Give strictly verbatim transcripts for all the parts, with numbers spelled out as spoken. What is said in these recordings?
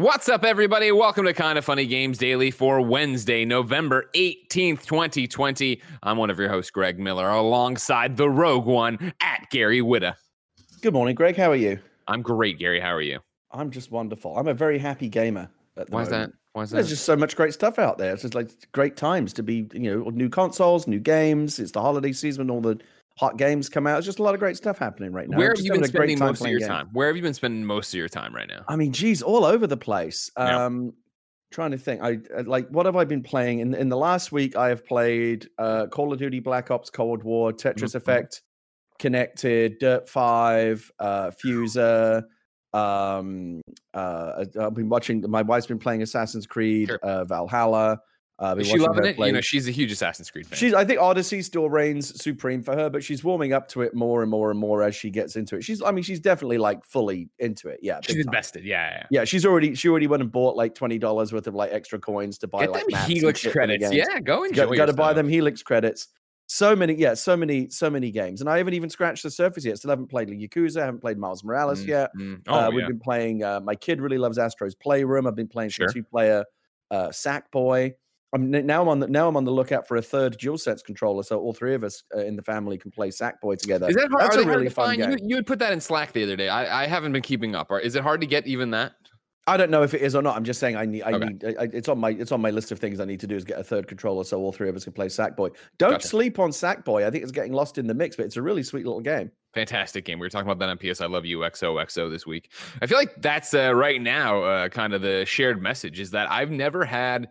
What's up, everybody? Welcome to Kinda Funny Games Daily for Wednesday, November eighteenth, twenty twenty. I'm one of your hosts, Greg Miller, alongside the Rogue One at Gary Whitta. Good morning, Greg. How are you? I'm great, Gary. How are you? I'm just wonderful. I'm a very happy gamer. Why is that? Why is that? There's just so much great stuff out there. It's just like great times to be, you know, new consoles, new games. It's the holiday season. All the hot games come out. It's just a lot of great stuff happening right now. Where have you been spending most of your time? Where have you been spending most of your time right now? I mean, geez, all over the place. Um, yeah. Trying to think. I, I like, what have I been playing? In, in the last week, I have played uh, Call of Duty Black Ops Cold War, Tetris mm-hmm. Effect, Connected, Dirt five, uh, Fuser. Um, uh, I've been watching, my wife's been playing Assassin's Creed, sure. uh, Valhalla. Uh, Is she loving it? Play. You know, she's a huge Assassin's Creed fan. She's, I think Odyssey still reigns supreme for her, but she's warming up to it more and more and more as she gets into it. She's, I mean, she's definitely like fully into it. Yeah, she's invested. Yeah, yeah, yeah. She's already, she already went and bought like twenty dollars worth of like extra coins to buy. Get like, them Helix credits. Yeah, go enjoy. Got, got to buy them Helix credits. So many, yeah, so many, so many games, and I haven't even scratched the surface yet. Still haven't played Yakuza. I haven't played Miles Morales mm, yet. Mm. Oh, uh, we've yeah. been playing. Uh, my kid really loves Astro's Playroom. I've been playing sure. two-player uh, Sackboy. I'm now I'm on the now I'm on the lookout for a third DualSense controller, so all three of us uh, in the family can play Sackboy together. Is that hard? That's a really fun game. You, you had put that in Slack the other day. I, I haven't been keeping up. Is it hard to get even that? I don't know if it is or not. I'm just saying I need. I okay. need. I, it's on my. It's on my list of things I need to do is get a third controller, so all three of us can play Sackboy. Don't gotcha. sleep on Sackboy. I think it's getting lost in the mix, but it's a really sweet little game. Fantastic game. We were talking about that on P S I Love You X O X O this week. I feel like that's uh, right now uh, kind of the shared message is that I've never had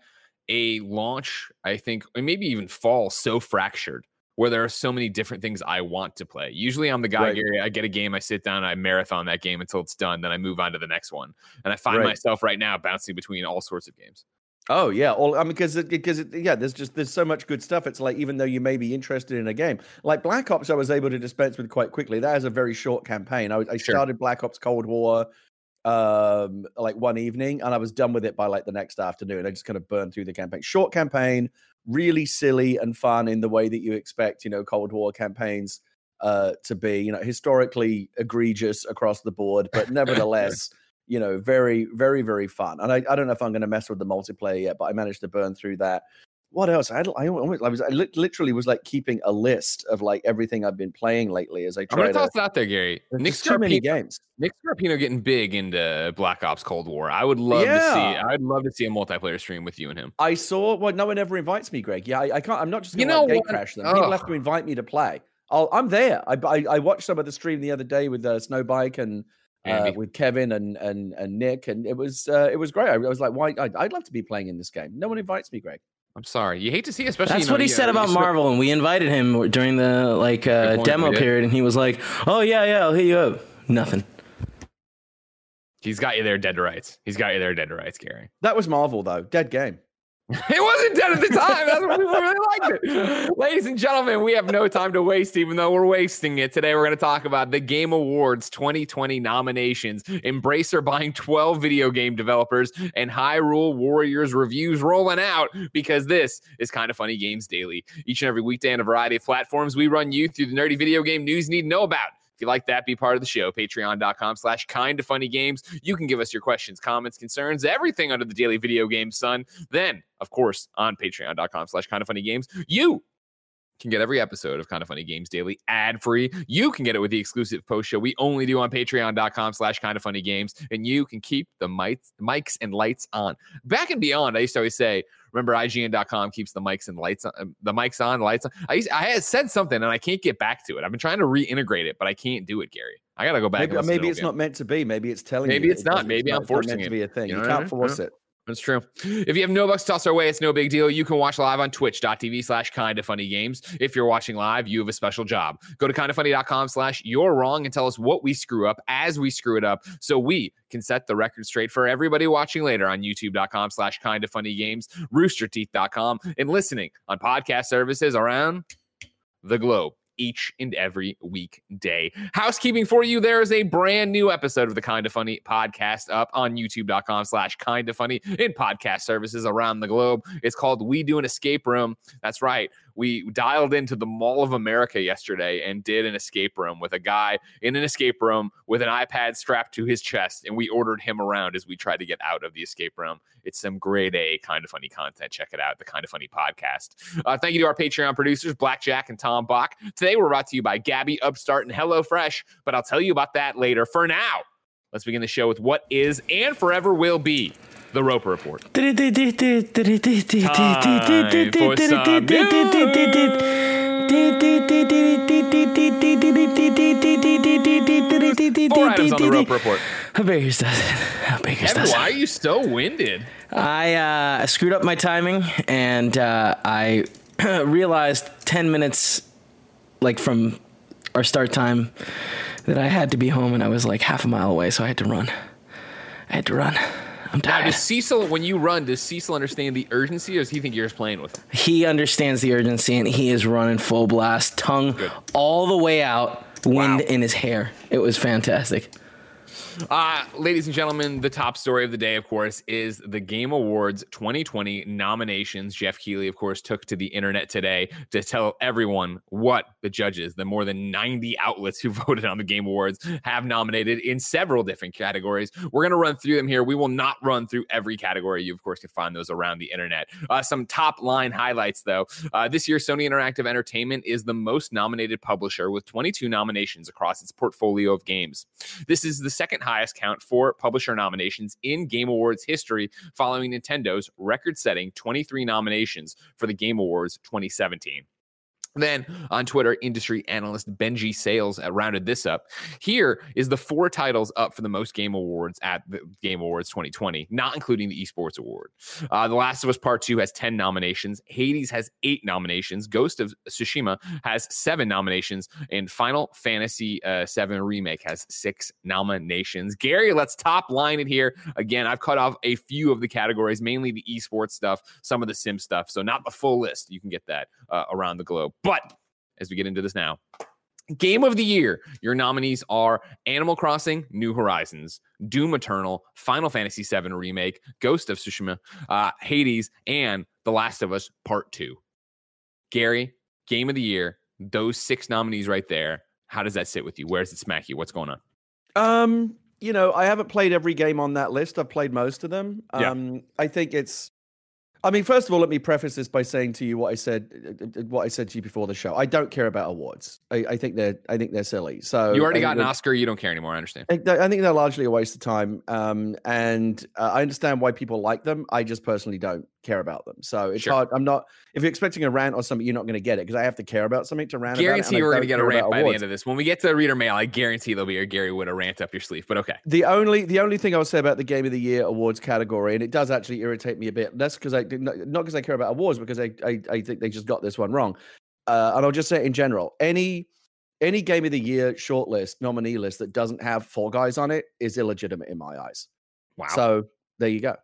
a launch, I think, and maybe even fall so fractured where there are so many different things I want to play. Usually I'm the guy, right. Gary, I get a game, I sit down, I marathon that game until it's done, then I move on to the next one. And I find right. myself right now bouncing between all sorts of games. Oh, yeah. All, I mean, because, because yeah, there's just there's so much good stuff. It's like, even though you may be interested in a game, like Black Ops, I was able to dispense with quite quickly. That is a very short campaign. I, I sure. started Black Ops Cold War, um like one evening, and I was done with it by like the next afternoon. I just kind of burned through the campaign. Short campaign, really silly and fun in the way that you expect, you know, Cold War campaigns uh to be, you know, historically egregious across the board, but nevertheless you know, very very very fun. And I, I don't know if I'm going to mess with the multiplayer yet, but I managed to burn through that. What else? I, I, almost, I was I li- literally was like keeping a list of like everything I've been playing lately as I try I'm gonna to toss it out there, Gary. Nick Scarpino, too many games. Nick Scarpino getting big into Black Ops Cold War. I would love yeah. to see. I'd love to see a multiplayer stream with you and him. I saw. Well, no one ever invites me, Greg. Yeah, I, I can't. I'm not just going to gate crash them. Oh. People have to invite me to play. I'll, I'm there. I, I I watched some of the stream the other day with uh, Snowbike and. Uh, with Kevin and, and and Nick, and it was uh, it was great. I, I was like, why? I'd, I'd love to be playing in this game. No one invites me, Greg. I'm sorry. You hate to see, especially. That's you know, what he yeah, said about Marvel, sure. and we invited him during the like uh, point, demo period, and he was like, "Oh yeah, yeah, I'll hit you up." Nothing. He's got you there, dead to rights. He's got you there, dead to rights, Gary. That was Marvel, though. Dead game. It wasn't dead at the time. That's why people really liked it. Ladies and gentlemen, we have no time to waste, even though we're wasting it. Today, we're going to talk about the Game Awards twenty twenty nominations, Embracer buying twelve video game developers, and Hyrule Warriors reviews rolling out, because this is Kinda Funny Games Daily. Each and every weekday on a variety of platforms, we run you through the nerdy video game news you need to know about. If you like that, be part of the show. Patreon.com slash Kinda Funny Games. You can give us your questions, comments, concerns, everything under the daily video game sun. Then, of course, on Patreon.com slash Kinda Funny Games, you can get every episode of Kinda Funny Games Daily ad-free. You can get it with the exclusive post show we only do on Patreon.com slash Kinda Funny Games. And you can keep the mics, mics and lights on. Back and beyond, I used to always say, remember, I G N dot com keeps the mics and lights on, the mics on, lights on. I used, I had said something and I can't get back to it. I've been trying to reintegrate it, but I can't do it, Gary. I gotta go back. Maybe, maybe it's not meant to be. Maybe it's telling. Maybe you it's not. It maybe I'm forcing it to be a thing. You, know you can't I mean? force it. That's true. If you have no bucks to toss our way, it's no big deal. You can watch live on twitch.tv slash Kinda Funny Games. If you're watching live, you have a special job. Go to kindafunny.com slash you're wrong and tell us what we screw up as we screw it up so we can set the record straight for everybody watching later on youtube.com slash Kinda Funny Games, rooster teeth dot com, and listening on podcast services around the globe. each and every weekday. Housekeeping for you, there is a brand new episode of the Kinda Funny podcast up on youtube.com slash Kinda Funny in podcast services around the globe. It's called We Do an Escape Room. That's right. We dialed into the Mall of America yesterday and did an escape room with a guy in an escape room with an iPad strapped to his chest, and we ordered him around as we tried to get out of the escape room. It's some grade A Kinda Funny content. Check it out, the Kinda Funny podcast. Uh, thank you to our Patreon producers, Blackjack and Tom Bach. Today we're brought to you by Gabby, Upstart, and HelloFresh, but I'll tell you about that later. For now, let's begin the show with what is and forever will be The Roper Report. Time for some news. Four items on The Roper Report. How big is that? How big is that? Why are you so winded? I uh, screwed up my timing, and uh, I realized ten minutes like from our start time that I had to be home, and I was like half a mile away, so I had to run. I had to run. I'm tired. Now, does Cecil, when you run, does Cecil understand the urgency, or does he think you're just playing with him? He understands the urgency, and he is running full blast, tongue Good. all the way out, wind wow. in his hair. It was fantastic. Uh, ladies and gentlemen, the top story of the day, of course, is the Game Awards twenty twenty nominations. Jeff Keighley, of course, took to the internet today to tell everyone what the judges, the more than ninety outlets who voted on the Game Awards, have nominated in several different categories. We're going to run through them here. We will not run through every category. You, of course, can find those around the internet. Uh, some top line highlights, though. Uh, this year, Sony Interactive Entertainment is the most nominated publisher with twenty-two nominations across its portfolio of games. This is the second highest count for publisher nominations in Game Awards history, following Nintendo's record-setting twenty-three nominations for the Game Awards twenty seventeen. Then on Twitter, industry analyst Benji Sales rounded this up. Here is the four titles up for the most Game Awards at the Game Awards twenty twenty, not including the Esports Award. Uh, The Last of Us Part Two has ten nominations. Hades has eight nominations. Ghost of Tsushima has seven nominations. And Final Fantasy uh, seven Remake has six nominations. Gary, let's top line it here. Again, I've cut off a few of the categories, mainly the Esports stuff, some of the Sim stuff. So not the full list. You can get that uh, around the globe. But as we get into this now, Game of the Year, your nominees are Animal Crossing New Horizons, Doom Eternal, Final Fantasy seven Remake, Ghost of Tsushima, uh, Hades, and The Last of Us Part Two. Gary, Game of the Year, those six nominees right there. How does that sit with you? Where does it smack you? What's going on? Um, you know, I haven't played every game on that list. I've played most of them. Um, yeah. I think it's... I mean, first of all, let me preface this by saying to you what I said, what I said to you before the show. I don't care about awards. I, I think they're, I think they're silly. So you already got an Oscar. You don't care anymore. I understand. I, I think they're largely a waste of time. Um, and uh, I understand why people like them. I just personally don't care about them. So it's sure. hard. I'm not. If you're expecting a rant or something, you're not going to get it because I have to care about something to rant. Guarantee about it, we're going to get a rant by awards. The end of this. When we get to the reader mail, I guarantee there'll be a Gary Whitta rant up your sleeve. But okay. The only, the only thing I would say about the Game of the Year awards category, and it does actually irritate me a bit. That's because I. Not because I care about awards, because I, I I think they just got this one wrong. Uh, and I'll just say in general, any any Game of the Year shortlist, nominee list that doesn't have Fall Guys on it is illegitimate in my eyes. Wow. So there you go.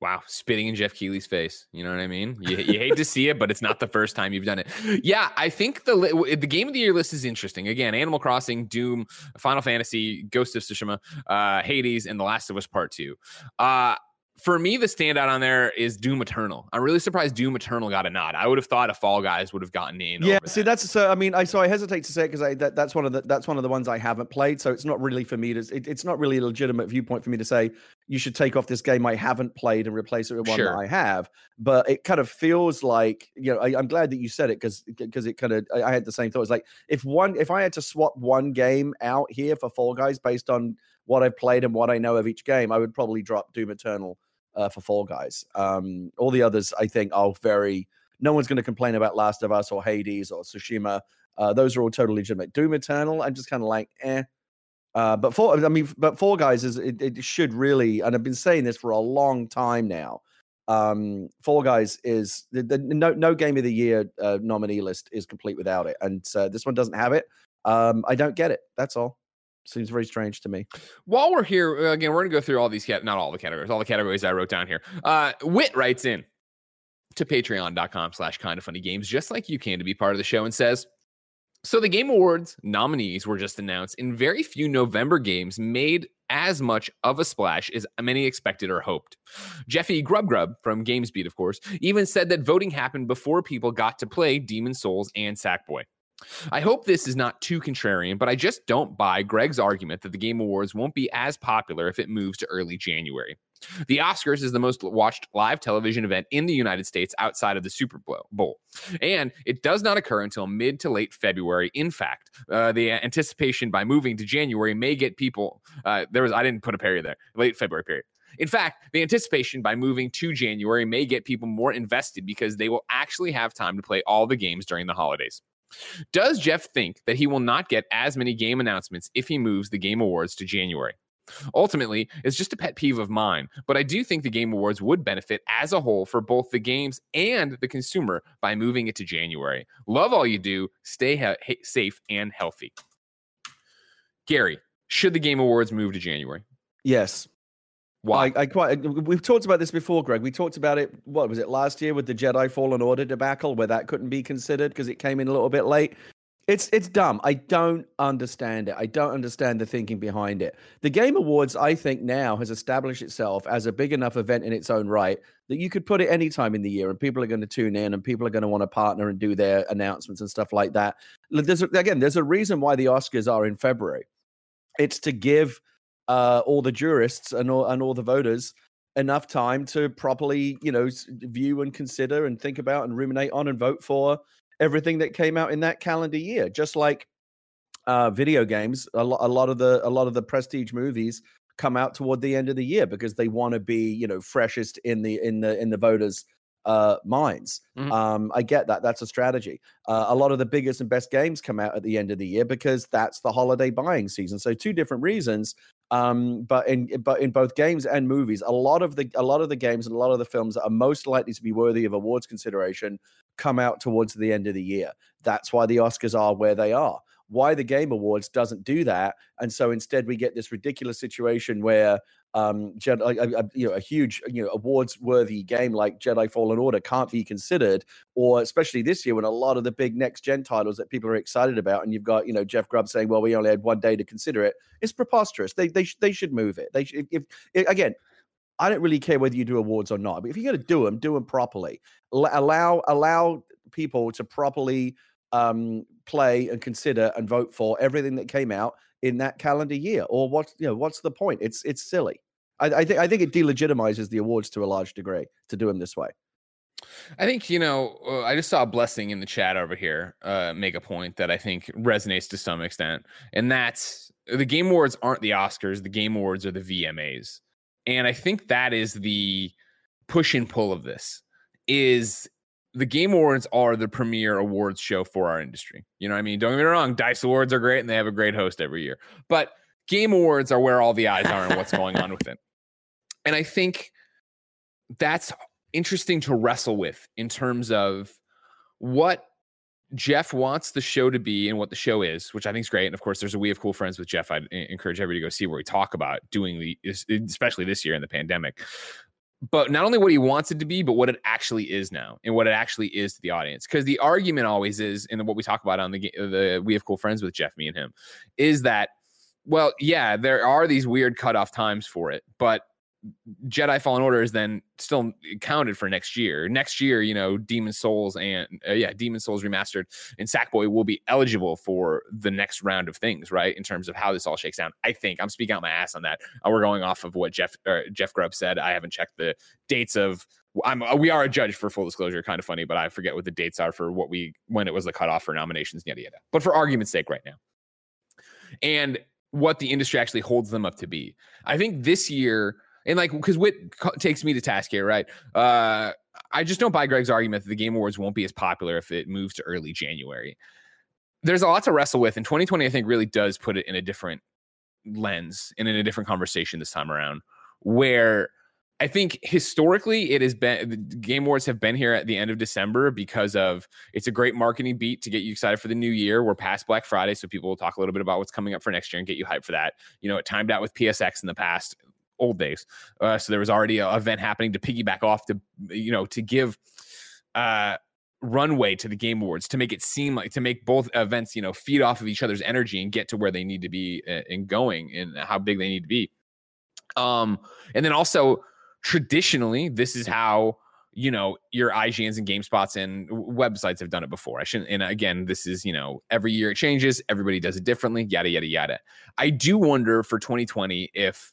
Wow. Spitting in Jeff Keighley's face. You know what I mean? You, you hate to see it, but it's not the first time you've done it. Yeah, I think the li- the Game of the Year list is interesting. Again, Animal Crossing, Doom, Final Fantasy, Ghost of Tsushima, uh, Hades, and The Last of Us Part Two. Uh, For me, the standout on there is Doom Eternal. I'm really surprised Doom Eternal got a nod. I would have thought a Fall Guys would have gotten in. Yeah, over see, that. that's so. I mean, I so I hesitate to say it because I that, that's one of the that's one of the ones I haven't played. So it's not really for me to. It, it's not really a legitimate viewpoint for me to say you should take off this game I haven't played and replace it with one sure. that I have. But it kind of feels like, you know, I, I'm glad that you said it because because it kind of I, I had the same thought. It's like if one if I had to swap one game out here for Fall Guys based on what I've played and what I know of each game, I would probably drop Doom Eternal. Uh, for Fall Guys. Um, all the others, I think, are very... No one's going to complain about Last of Us or Hades or Tsushima. Uh, those are all totally legitimate. Doom Eternal, I'm just kind of like, eh. Uh, but Fall, I mean, but Fall Guys, is it, it should really... And I've been saying this for a long time now. Um, Fall Guys is... The, the, no, no Game of the Year uh, nominee list is complete without it. And uh, this one doesn't have it. Um, I don't get it. That's all. Seems very strange to me. While we're here, again, we're going to go through all these, cat- not all the categories, all the categories I wrote down here. Uh, Whit writes in to patreon.com slash kind of funny games, just like you can, to be part of the show, and says, So the Game Awards nominees were just announced, and very few November games made as much of a splash as many expected or hoped. Jeffy Grub Grub from GamesBeat, of course, even said that voting happened before people got to play Demon's Souls and Sackboy. I hope this is not too contrarian, but I just don't buy Greg's argument that the Game Awards won't be as popular if it moves to early January. The Oscars is the most watched live television event in the United States outside of the Super Bowl, and it does not occur until mid to late February. In fact, uh, the anticipation by moving to January may get people... Uh, there was I didn't put a period there. Late February period. In fact, the anticipation by moving to January may get people more invested because they will actually have time to play all the games during the holidays. Does Jeff think that he will not get as many game announcements if he moves the Game Awards to January? Ultimately, it's just a pet peeve of mine, but I do think the Game Awards would benefit as a whole for both the games and the consumer by moving it to January. Love all you do. Stay he- safe and healthy. Gary, should the Game Awards move to January? Yes. Why? I, I quite. We've talked about this before, Greg. We talked about it. What was it last year with the Jedi Fallen Order debacle, where that couldn't be considered because it came in a little bit late? It's it's dumb. I don't understand it. I don't understand the thinking behind it. The Game Awards, I think, now has established itself as a big enough event in its own right that you could put it any time in the year, and people are going to tune in, and people are going to want to partner and do their announcements and stuff like that. There's a, again, there's a reason why the Oscars are in February. It's to give uh, all the jurists and all, and all the voters enough time to properly, you know, view and consider and think about and ruminate on and vote for everything that came out in that calendar year. Just like uh, video games, a, lo- a lot of the a lot of the prestige movies come out toward the end of the year because they want to be, you know, freshest in the in the in the voters' uh, minds. Mm-hmm. Um, I get that. That's a strategy. Uh, a lot of the biggest and best games come out at the end of the year because that's the holiday buying season. So two different reasons. Um, but in but in both games and movies, a lot of the a lot of the games and a lot of the films that are most likely to be worthy of awards consideration come out towards the end of the year. That's why the Oscars are where they are. Why the Game Awards doesn't do that, and so instead we get this ridiculous situation where um, Jedi, you know, a huge, you know, awards-worthy game like Jedi Fallen Order can't be considered, or especially this year when a lot of the big next-gen titles that people are excited about, and you've got, you know, Jeff Grubb saying, "Well, we only had one day to consider it." It's preposterous. They they sh- they should move it. They sh- if, if again. I don't really care whether you do awards or not, but if you're going to do them, do them properly. L- allow allow people to properly um, play and consider and vote for everything that came out in that calendar year. Or what, you know, what's the point? It's it's silly. I, I think I think it delegitimizes the awards to a large degree to do them this way. I think, you know, uh, I just saw a blessing in the chat over here uh, make a point that I think resonates to some extent, and that's the Game Awards aren't the Oscars. The Game Awards are the V M As. And I think that is the push and pull of this, is the Game Awards are the premier awards show for our industry. You know what I mean? Don't get me wrong. Dice Awards are great, and they have a great host every year. But Game Awards are where all the eyes are and what's going on with it. And I think that's interesting to wrestle with in terms of what Jeff wants the show to be and what the show is, which I think is great. And of course, there's a We Have Cool Friends with Jeff. I'd encourage everybody to go see where we talk about doing the, especially this year in the pandemic, but not only what he wants it to be, but what it actually is now and what it actually is to the audience. Because the argument always is, and what we talk about on the, the We Have Cool Friends with Jeff, me and him, is that, well, yeah, there are these weird cutoff times for it, but Jedi Fallen Order is then still counted for next year. Next year, you know, Demon's Souls and uh, yeah, Demon's Souls Remastered and Sackboy will be eligible for the next round of things, right? In terms of how this all shakes down, I think I'm speaking out my ass on that. Uh, we're going off of what Jeff uh, Jeff Grubb said. I haven't checked the dates of. I'm we are a judge for full disclosure, kind of funny, but I forget what the dates are for what we when it was the cutoff for nominations, yada yada. But for argument's sake, right now, and what the industry actually holds them up to be, I think this year. And like, because Whit takes me to task here, right? Uh, I just don't buy Greg's argument that the Game Awards won't be as popular if it moves to early January. There's a lot to wrestle with, and twenty twenty, I think, really does put it in a different lens and in a different conversation this time around, where I think historically it has been the Game Awards have been here at the end of December because of it's a great marketing beat to get you excited for the new year. We're past Black Friday, so people will talk a little bit about what's coming up for next year and get you hyped for that. You know, it timed out with P S X in the past. Old days. Uh, so there was already an event happening to piggyback off to, you know, to give uh, runway to the Game Awards to make it seem like, to make both events, you know, feed off of each other's energy and get to where they need to be and going and how big they need to be. Um, and then also traditionally, this is how, you know, your I G Ns and GameSpots and websites have done it before. I shouldn't. And again, this is, you know, every year it changes. Everybody does it differently. Yada, yada, yada. I do wonder for twenty twenty if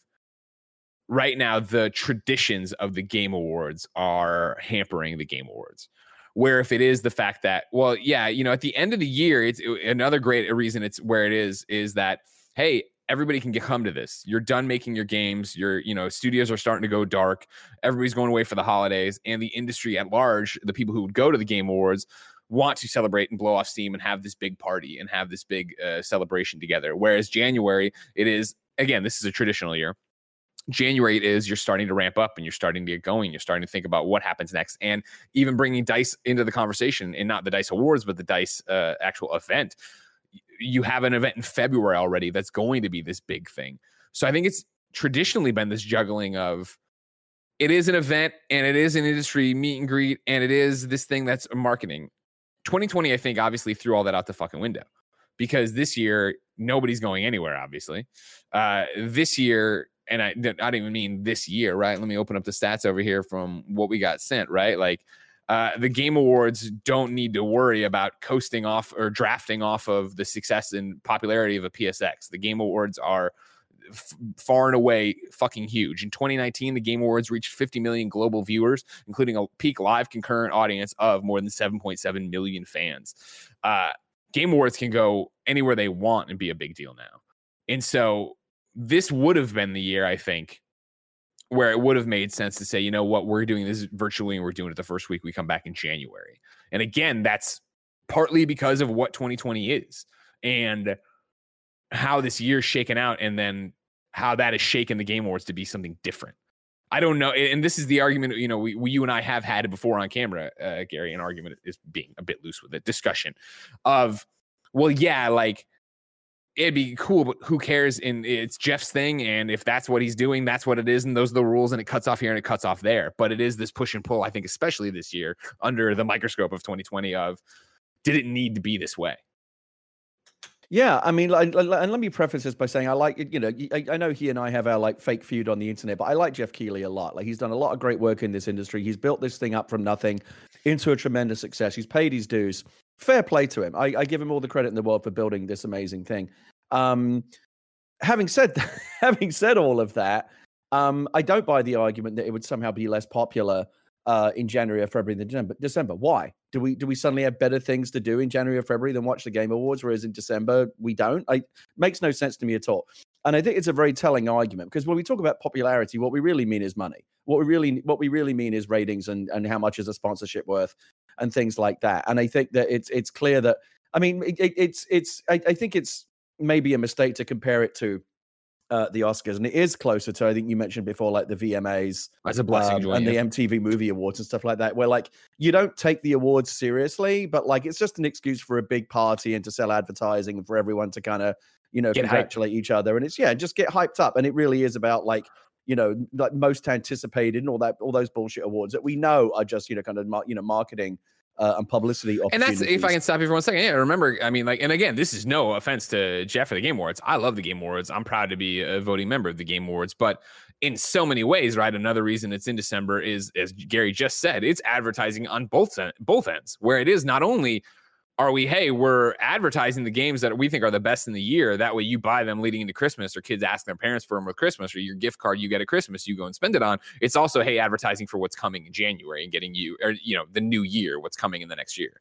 right now the traditions of the Game Awards are hampering the Game Awards. Where if it is the fact that, well, yeah, you know, at the end of the year, it's it, another great reason it's where it is, is that, hey, everybody can come to this. You're done making your games. Your, you know, studios are starting to go dark. Everybody's going away for the holidays, and the industry at large, the people who would go to the Game Awards, want to celebrate and blow off steam and have this big party and have this big uh, celebration together. Whereas January, it is, again, this is a traditional year. January it is, you're starting to ramp up and you're starting to get going. You're starting to think about what happens next, and even bringing DICE into the conversation, and not the DICE Awards, but the DICE uh, actual event. You have an event in February already that's going to be this big thing. So I think it's traditionally been this juggling of, it is an event and it is an industry meet and greet and it is this thing that's marketing. twenty twenty, I think, obviously threw all that out the fucking window, because this year nobody's going anywhere, obviously. Uh, this year, and I, I don't even mean this year, right? Let me open up the stats over here from what we got sent, right? Like, Uh, the Game Awards don't need to worry about coasting off or drafting off of the success and popularity of a P S X. The Game Awards are f- far and away fucking huge. In twenty nineteen, the Game Awards reached fifty million global viewers, including a peak live concurrent audience of more than seven point seven million fans. Uh, Game Awards can go anywhere they want and be a big deal now. And so this would have been the year, I think, where it would have made sense to say, you know what, we're doing this virtually and we're doing it the first week we come back in January. And again, that's partly because of what twenty twenty is and how this year's shaken out, and then how that has shaken the Game Awards to be something different. I don't know. And this is the argument, you know, we, we you and I have had it before on camera, uh, Gary, an argument is being a bit loose with it, discussion of, well, yeah, like, it'd be cool, but who cares? And it's Jeff's thing. And if that's what he's doing, that's what it is. And those are the rules. And it cuts off here and it cuts off there. But it is this push and pull, I think, especially this year, under the microscope of twenty twenty, of, did it need to be this way? Yeah, I mean, and let me preface this by saying I like, you know, I know he and I have our like fake feud on the internet, but I like Jeff Keighley a lot. Like, he's done a lot of great work in this industry. He's built this thing up from nothing into a tremendous success. He's paid his dues. Fair play to him. I, I give him all the credit in the world for building this amazing thing. Um, having said that, having said all of that, um, I don't buy the argument that it would somehow be less popular uh, in January or February than December. Why? Do we do we suddenly have better things to do in January or February than watch the Game Awards, whereas in December we don't? It makes no sense to me at all. And I think it's a very telling argument, because when we talk about popularity, what we really mean is money. What we really what we really mean is ratings and, and how much is a sponsorship worth and things like that. And I think that it's it's clear that, I mean, it, it, it's it's I, I think it's maybe a mistake to compare it to uh, the Oscars. And it is closer to, I think you mentioned before, like the V M As That's a blessing, um, Julian, and the M T V Movie Awards and stuff like that, where like you don't take the awards seriously, but like it's just an excuse for a big party and to sell advertising for everyone to kind of, you know, get congratulate hyped. Each other. And it's, yeah, just get hyped up. And it really is about like, you know, like most anticipated and all that, all those bullshit awards that we know are just, you know, kind of, you know, marketing uh, and publicity opportunities. And that's, if I can stop you for one second. Yeah, remember, I mean, like, and again, this is no offense to Jeff for the Game Awards. I love the Game Awards. I'm proud to be a voting member of the Game Awards. But in so many ways, right, another reason it's in December is, as Gary just said, it's advertising on both both ends, where it is not only are we, hey, we're advertising the games that we think are the best in the year. That way you buy them leading into Christmas, or kids ask their parents for them with Christmas, or your gift card you get at Christmas, you go and spend it on. It's also, hey, advertising for what's coming in January and getting you, or, you know, the new year, what's coming in the next year.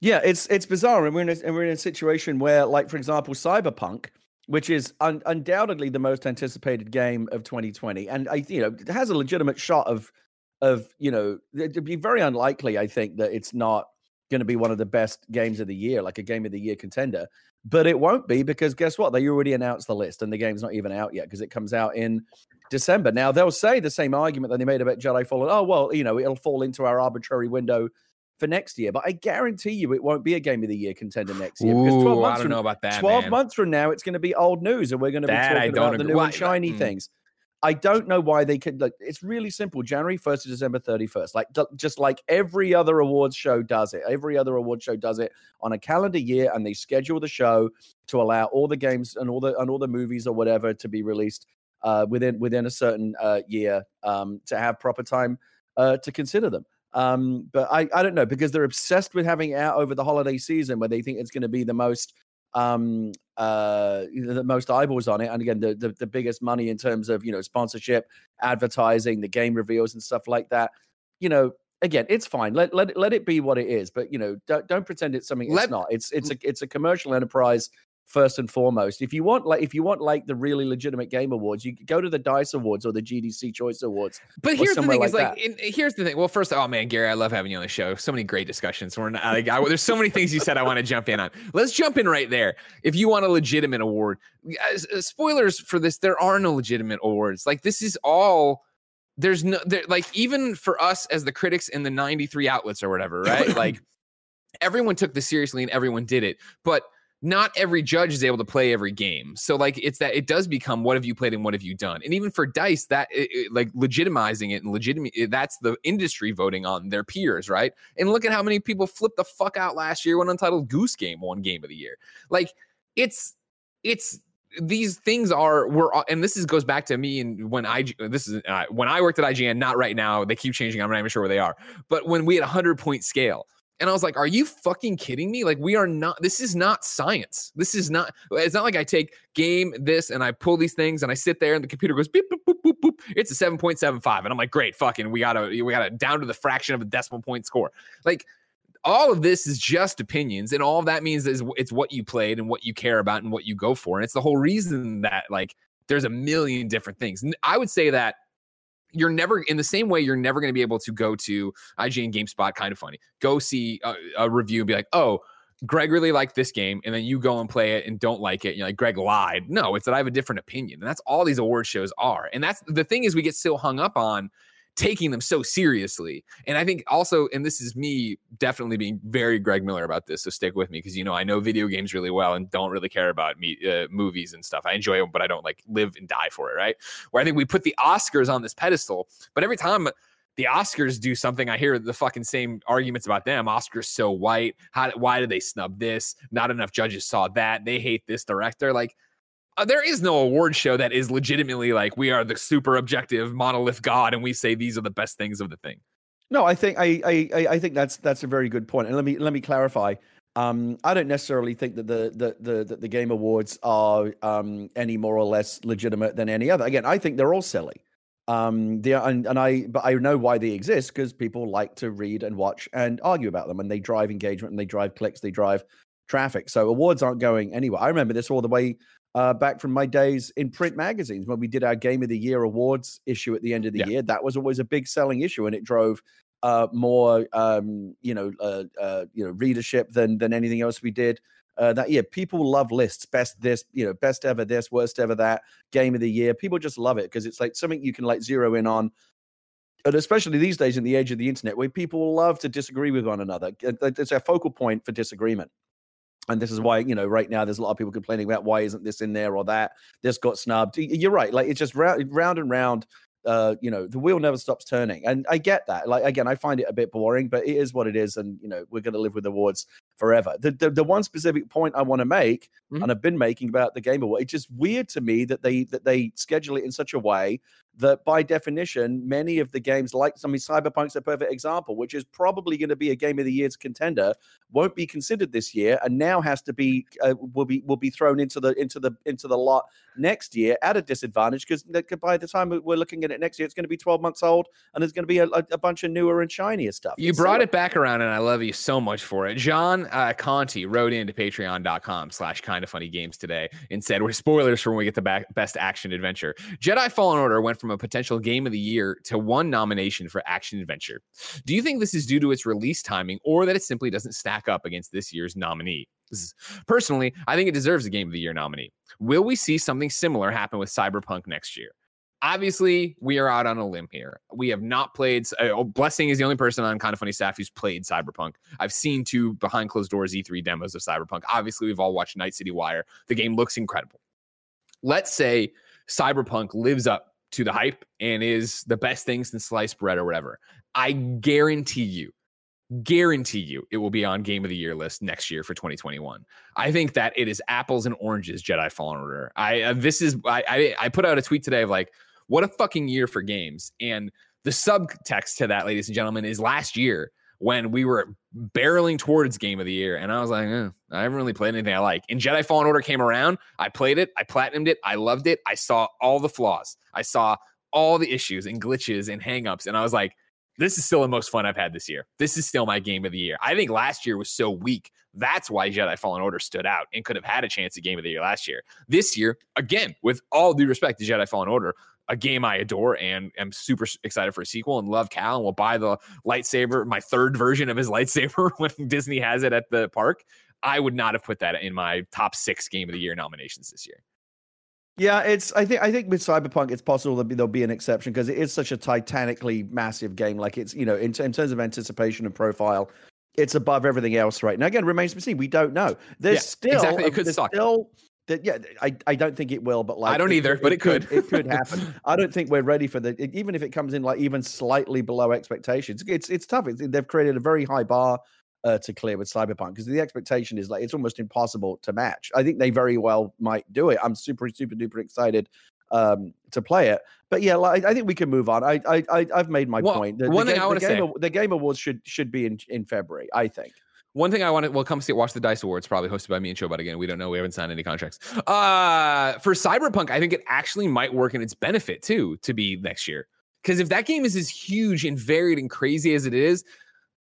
Yeah, it's it's bizarre. And we're in a, and we're in a situation where, like, for example, Cyberpunk, which is un- undoubtedly the most anticipated game of twenty twenty. And, I, you know, it has a legitimate shot of, of you know, it'd be very unlikely, I think, that it's not going to be one of the best games of the year, like a game of the year contender, but it won't be, because guess what, they already announced the list and the game's not even out yet, because it comes out in December. Now they'll say the same argument that they made about Jedi Fallen. Oh, well, you know, it'll fall into our arbitrary window for next year, but I guarantee you it won't be a game of the year contender next year, because twelve Ooh, months I don't from, know about that twelve man. Months from now it's going to be old news, and we're going to be that talking about the new well, and shiny mm. things. I don't know why they could. Like, it's really simple. January first to December thirty-first. Like, d- just like every other awards show does it. Every other award show does it on a calendar year, and they schedule the show to allow all the games and all the and all the movies or whatever to be released uh, within within a certain uh, year um, to have proper time uh, to consider them. Um, but I, I don't know, because they're obsessed with having it out over the holiday season, where they think it's going to be the most um uh the most eyeballs on it, and again the, the the biggest money in terms of, you know, sponsorship, advertising, the game reveals and stuff like that. You know, again, it's fine, let let, let it be what it is, but, you know, don't, don't pretend it's something let, it's not. It's it's a it's a commercial enterprise first and foremost. If you want like if you want like the really legitimate game awards, you go to the DICE Awards or the G D C Choice Awards. But here's the thing, like is like in, here's the thing. Well, first, oh man, Gary, I love having you on the show. So many great discussions. We're not like I, there's so many things you said I want to jump in on. Let's jump in right there. If you want a legitimate award, as, as spoilers for this, there are no legitimate awards. Like this is all. There's no there, like even for us as the critics in the ninety-three outlets or whatever, right? Like everyone took this seriously and everyone did it, but not every judge is able to play every game. So like it's that it does become what have you played and what have you done? And even for DICE, that it, it, like legitimizing it and legitimate, that's the industry voting on their peers, right? And look at how many people flipped the fuck out last year when Untitled Goose Game won Game of the Year. Like it's it's these things are we're and this is goes back to me and when I this is uh, when I worked at I G N, not right now, they keep changing. I'm not even sure where they are. But when we had a hundred point scale. And I was like, are you fucking kidding me? Like, we are not, this is not science. This is not, it's not like I take game this and I pull these things and I sit there and the computer goes beep, boop, boop, boop, boop. It's a seven point seven five. And I'm like, great, fucking, we got to, we got to down to the fraction of a decimal point score. Like, all of this is just opinions. And all of that means is it's what you played and what you care about and what you go for. And it's the whole reason that, like, there's a million different things. And I would say that you're never in the same way. You're never going to be able to go to I G N GameSpot. Kind of funny. Go see a, a review and be like, "Oh, Greg really liked this game," and then you go and play it and don't like it. And you're like, "Greg lied." No, it's that I have a different opinion, and that's all these award shows are. And that's the thing is we get so hung up on taking them so seriously. And I think also, and this is me definitely being very Greg Miller about this, so stick with me because, you know, I know video games really well and don't really care about me, uh, movies and stuff. I enjoy them, but I don't like live and die for it, right? Where I think we put the Oscars on this pedestal, but every time the Oscars do something, I hear the fucking same arguments about them. Oscars so white. How? Why did they snub this? Not enough judges saw that. They hate this director. Like, Uh, there is no award show that is legitimately like we are the super objective monolith god and we say these are the best things of the thing. No, I think I I, I think that's that's a very good point. And let me let me clarify. Um, I don't necessarily think that the the the the Game Awards are um, any more or less legitimate than any other. Again, I think they're all silly. Um, they are, and and I but I know why they exist because people like to read and watch and argue about them, and they drive engagement and they drive clicks, they drive traffic. So awards aren't going anywhere. I remember this all the way. Uh, back from my days in print magazines when we did our Game of the Year awards issue at the end of the yeah. year, that was always a big selling issue, and it drove uh, more, um, you know, uh, uh, you know, readership than than anything else we did uh, that year. People love lists, best this, you know, best ever this, worst ever that, Game of the Year. People just love it because it's like something you can like zero in on, and especially these days in the age of the internet, where people love to disagree with one another. It's a focal point for disagreement. And this is why, you know, right now there's a lot of people complaining about why isn't this in there or that this got snubbed. You're right. Like, it's just round, round and round. Uh, you know, the wheel never stops turning. And I get that. Like, again, I find it a bit boring, but it is what it is. And, you know, we're going to live with awards forever. The, the the one specific point I want to make, mm-hmm. and I've been making about the Game Award, it's just weird to me that they that they schedule it in such a way that by definition, many of the games, like I mean, Cyberpunk's a perfect example, which is probably going to be a Game of the Year's contender, won't be considered this year, and now has to be uh, will be will be thrown into the into the into the lot next year at a disadvantage because by the time we're looking at it next year, it's going to be twelve months old, and there's going to be a, a bunch of newer and shinier stuff. You brought so, it back around, and I love you so much for it, John. Uh, Conti wrote into patreon.com slash kind of funny games today and said, we're spoilers for when we get the back best action adventure. Jedi Fallen Order went from a potential game of the year to one nomination for action adventure. Do you think this is due to its release timing or that it simply doesn't stack up against this year's nominee? Personally, I think it deserves a game of the year nominee. Will we see something similar happen with Cyberpunk next year? Obviously, we are out on a limb here. We have not played. Uh, Blessing is the only person on Kinda Funny staff who's played Cyberpunk. I've seen two behind closed doors E three demos of Cyberpunk. Obviously, we've all watched Night City Wire. The game looks incredible. Let's say Cyberpunk lives up to the hype and is the best thing since sliced bread or whatever, I guarantee you, guarantee you it will be on Game of the Year list next year for twenty twenty-one. I think that it is apples and oranges, Jedi Fallen Order. I uh, this is I, I I put out a tweet today of like, what a fucking year for games. And the subtext to that, ladies and gentlemen, is last year when we were barreling towards Game of the Year, and I was like, eh, I haven't really played anything I like. And Jedi Fallen Order came around. I played it. I platinumed it. I loved it. I saw all the flaws. I saw all the issues and glitches and hangups, and I was like, this is still the most fun I've had this year. This is still my Game of the Year. I think last year was so weak. That's why Jedi Fallen Order stood out and could have had a chance at Game of the Year last year. This year, again, with all due respect to Jedi Fallen Order, a game I adore and am super excited for a sequel and love Cal and will buy the lightsaber, my third version of his lightsaber when Disney has it at the park. I would not have put that in my top six Game of the Year nominations this year. Yeah, it's. I think. I think with Cyberpunk, it's possible that there'll be an exception because it is such a titanically massive game. Like it's, you know, in, in terms of anticipation and profile, it's above everything else right now. Again, remains to be seen. We don't know. There's yeah, still exactly. It could there's suck. Still, that yeah, I, I don't think it will, but like I don't it, either, it, but it, it could. could it could happen. I don't think we're ready for that. Even if it comes in like even slightly below expectations, it's it's tough. It's, they've created a very high bar uh, to clear with Cyberpunk because the expectation is like it's almost impossible to match. I think they very well might do it. I'm super super duper excited um, to play it, but yeah, like, I think we can move on. I I, I I've made my well, point. The, one the thing game, I want to say, the Game Awards should should be in, in February, I think. One thing I want to, well, come see it, watch the Dice Awards, probably hosted by me and Showbot again. We don't know. We haven't signed any contracts. Uh, for Cyberpunk, I think it actually might work in its benefit, too, to be next year. Because if that game is as huge and varied and crazy as it is,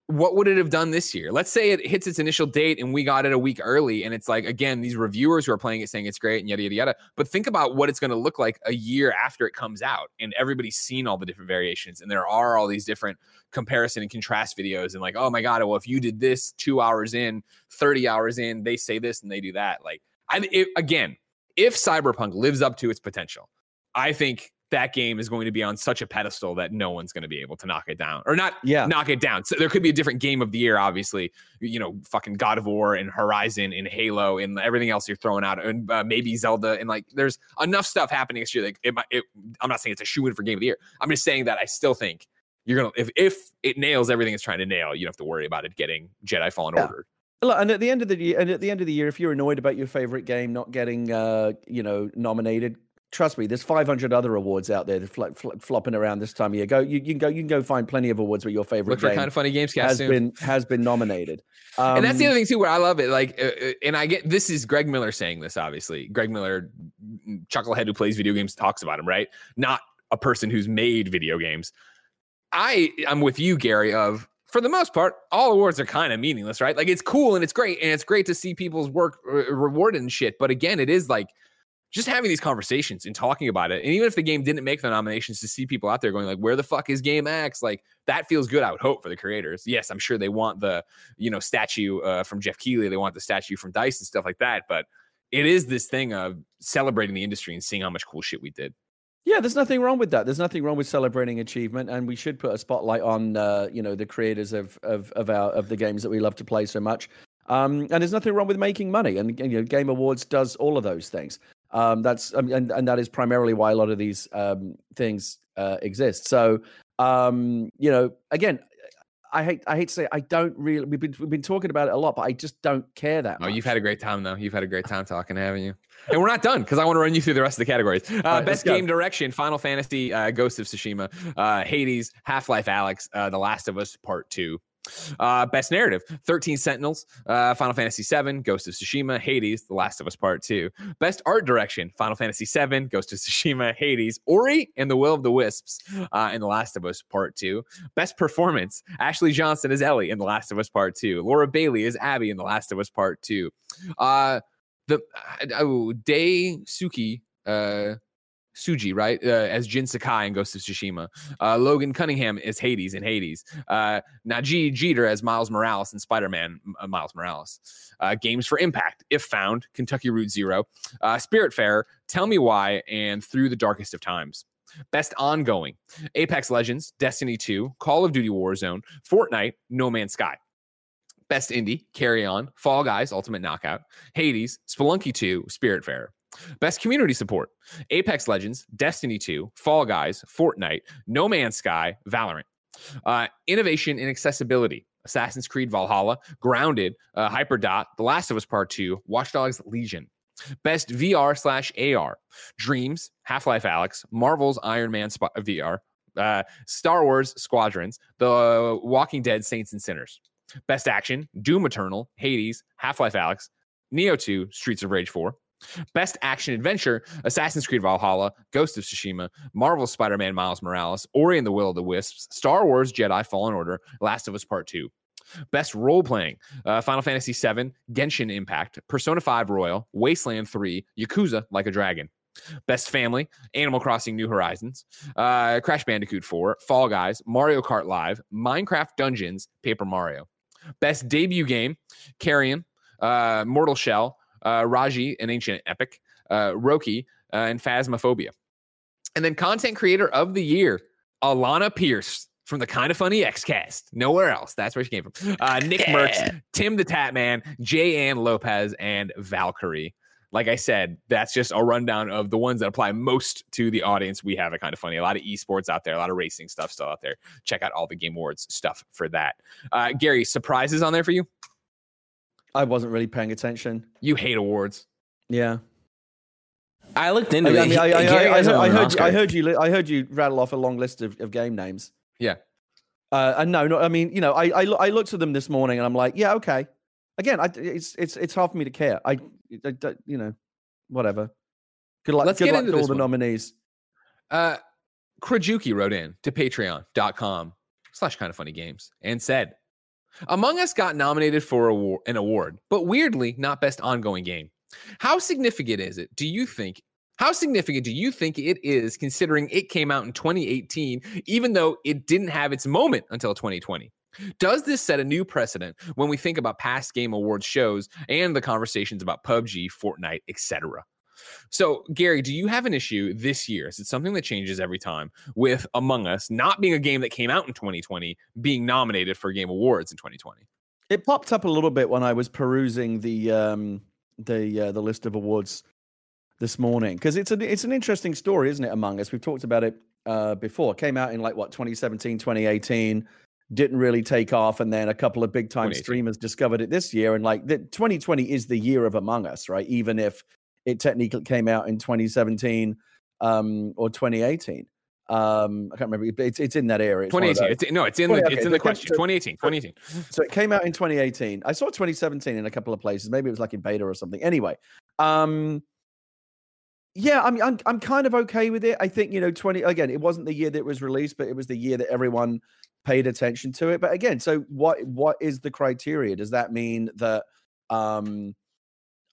what would it have done this year? Let's say it hits its initial date and we got it a week early. And it's like, again, these reviewers who are playing it saying it's great and yada, yada, yada. But think about what it's going to look like a year after it comes out. And everybody's seen all the different variations. And there are all these different comparison and contrast videos. And like, oh my God, well, if you did this two hours in, thirty hours in, they say this and they do that. Like, I it, again, if Cyberpunk lives up to its potential, I think that game is going to be on such a pedestal that no one's going to be able to knock it down or not yeah. knock it down. So there could be a different Game of the Year, obviously, you know, fucking God of War and Horizon and Halo and everything else you're throwing out and uh, maybe Zelda. And like, there's enough stuff happening this year. Like it, it, I'm not saying it's a shoe-in for Game of the Year. I'm just saying that I still think you're going to, if, if it nails everything it's trying to nail, you don't have to worry about it getting Jedi Fallen yeah. Order. Look, and at the end of the year, and at the end of the year, if you're annoyed about your favorite game not getting, uh, you know, nominated, trust me, there's five hundred other awards out there fl- fl- flopping around this time of year. Go, you, you can go, you can go find plenty of awards where your favorite Look for game Kinda Funny Games has soon. been has been nominated. Um, and that's the other thing too, where I love it. Like, uh, and I get this is Greg Miller saying this. Obviously, Greg Miller, chucklehead who plays video games, talks about him, right? Not a person who's made video games. I am with you, Gary. Of for the most part, all awards are kind of meaningless, right? Like, it's cool and it's great, and it's great to see people's work re- rewarded and shit. But again, it is like, just having these conversations and talking about it. And even if the game didn't make the nominations, to see people out there going like, where the fuck is Game X? Like, that feels good, I would hope, for the creators. Yes, I'm sure they want the, you know, statue uh, from Jeff Keighley. They want the statue from Dice and stuff like that. But it is this thing of celebrating the industry and seeing how much cool shit we did. Yeah, there's nothing wrong with that. There's nothing wrong with celebrating achievement, and we should put a spotlight on, uh, you know, the creators of of of our of the games that we love to play so much. Um, and there's nothing wrong with making money, and you know, Game Awards does all of those things. Um, that's um, and, and that is primarily why a lot of these um, things uh, exist. So, um, you know, again, I hate I hate to say it, I don't really. We've been we've been talking about it a lot, but I just don't care that much. Oh, you've had a great time though. You've had a great time talking, haven't you? And we're not done because I want to run you through the rest of the categories. Uh, right, best game direction: Final Fantasy, uh, Ghost of Tsushima, uh, Hades, Half-Life Alyx, uh, The Last of Us Part Two. Uh, best narrative: thirteen Sentinels, uh, Final Fantasy seven, Ghost of Tsushima, Hades, The Last of Us Part Two. Best art direction: Final Fantasy seven, Ghost of Tsushima, Hades, Ori and the Will of the Wisps, uh, and The Last of Us Part Two. Best performance: Ashley Johnson as Ellie in The Last of Us Part Two. Laura Bailey as Abby in The Last of Us Part Two. Uh, the oh, Daisuke uh, Suji, right, uh, as Jin Sakai in Ghost of Tsushima. Uh, Logan Cunningham as Hades in Hades. Uh, Najee Jeter as Miles Morales in Spider-Man uh, Miles Morales. Uh, Games for Impact: If Found, Kentucky Route Zero, uh, Spiritfarer, Tell Me Why, and Through the Darkest of Times. Best ongoing: Apex Legends, Destiny two, Call of Duty Warzone, Fortnite, No Man's Sky. Best indie: Carry On, Fall Guys, Ultimate Knockout, Hades, Spelunky two, Spiritfarer. Best community support: Apex Legends, Destiny two, Fall Guys, Fortnite, No Man's Sky, Valorant. Uh, innovation and accessibility: Assassin's Creed Valhalla, Grounded, uh, Hyperdot, The Last of Us Part Two, Watch Dogs Legion. Best V R slash A R: Dreams, Half-Life Alyx, Marvel's Iron Man V R, uh, Star Wars Squadrons, The Walking Dead Saints and Sinners. Best action: Doom Eternal, Hades, Half-Life Alyx, Neo two, Streets of Rage four. Best action adventure: Assassin's Creed Valhalla, Ghost of Tsushima, Marvel Spider-Man Miles Morales, Ori and the Will of the Wisps, Star Wars Jedi Fallen Order, Last of Us Part Two. Best role playing: uh, Final Fantasy seven, Genshin Impact, Persona five Royal, Wasteland three, Yakuza Like a Dragon. Best family: Animal Crossing New Horizons, uh, Crash Bandicoot four, Fall Guys, Mario Kart Live, Minecraft Dungeons, Paper Mario. Best debut game: Carrion, uh, Mortal Shell, Uh, Raji, An Ancient Epic, uh, Roki, uh, and Phasmophobia. And then Content Creator of the Year: Alana Pierce from the Kinda Funny X-Cast. Nowhere else. That's where she came from. Uh, Nick yeah. Merckx, Tim the Tatman, J-Ann Lopez, and Valkyrie. Like I said, that's just a rundown of the ones that apply most to the audience we have at Kinda Funny. A lot of esports out there, a lot of racing stuff still out there. Check out all the Game Awards stuff for that. Uh, Gary, surprises on there for you? I wasn't really paying attention. You hate awards. Yeah. I looked into it. I heard you I heard you rattle off a long list of, of game names. Yeah. Uh, and no, no, I mean, you know, I, I I looked at them this morning and I'm like, yeah, okay. Again, I, it's it's it's hard for me to care. I, I you know, whatever. Good luck, Let's good get luck into to all the one. nominees. Uh, Krajuki wrote in to patreon.com slash kind of funny games and said, Among Us got nominated for a, an award, but weirdly not best ongoing game. How significant is it? Do you think? How significant do you think it is, considering it came out in twenty eighteen, even though it didn't have its moment until twenty twenty? Does this set a new precedent when we think about past game award shows and the conversations about P U B G, Fortnite, et cetera? So, Gary, do you have an issue this year? Is it something that changes every time with Among Us not being a game that came out in twenty twenty being nominated for Game Awards in twenty twenty? It popped up a little bit when I was perusing the um, the uh, the list of awards this morning, because it's an it's an interesting story, isn't it? Among Us, we've talked about it uh, before. It came out in like what twenty seventeen, twenty eighteen, didn't really take off, and then a couple of big time streamers discovered it this year, and like the, twenty twenty is the year of Among Us, right? Even if it technically came out in twenty seventeen um, or twenty eighteen. Um, I can't remember. It's it's in that area. It's twenty eighteen. It's, no, it's in the okay, it's in the question. To, twenty eighteen. twenty eighteen. So it came out in twenty eighteen. I saw twenty seventeen in a couple of places. Maybe it was like in beta or something. Anyway, um, yeah, I mean, I'm I'm kind of okay with it. I think, you know, twenty again. It wasn't the year that it was released, but it was the year that everyone paid attention to it. But again, so what what is the criteria? Does that mean that? Um,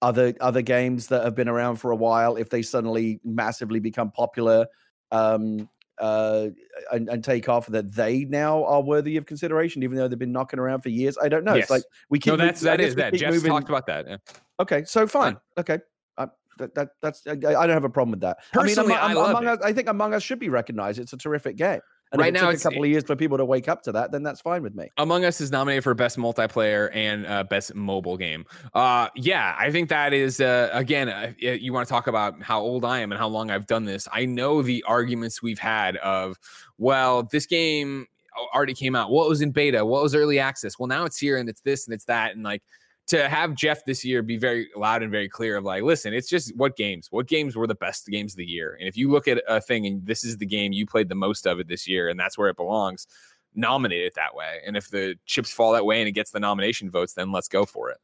Other other games that have been around for a while, if they suddenly massively become popular um, uh, and, and take off, that they now are worthy of consideration, even though they've been knocking around for years. I don't know. Yes. It's like we keep. No, that's moving, that is that. Jeff talked about that. Yeah. Okay, so fine. Okay, I, that, that that's. I, I don't have a problem with that. Personally, I mean, I'm, I'm, I love Among it. Us, I think Among Us should be recognized. It's a terrific game. And right if it now, took it's a couple of years for people to wake up to that, then that's fine with me. Among Us is nominated for Best Multiplayer and uh, Best Mobile Game. Uh, yeah, I think that is, uh, again, uh, you want to talk about how old I am and how long I've done this. I know the arguments we've had of, well, this game already came out. Well, it was in beta. Well, it was early access. Well, now it's here and it's this and it's that. And like, to have Jeff this year be very loud and very clear of like, listen, it's just what games, what games were the best games of the year. And if you look at a thing and this is the game you played the most of it this year, and that's where it belongs, nominate it that way. And if the chips fall that way and it gets the nomination votes, then let's go for it.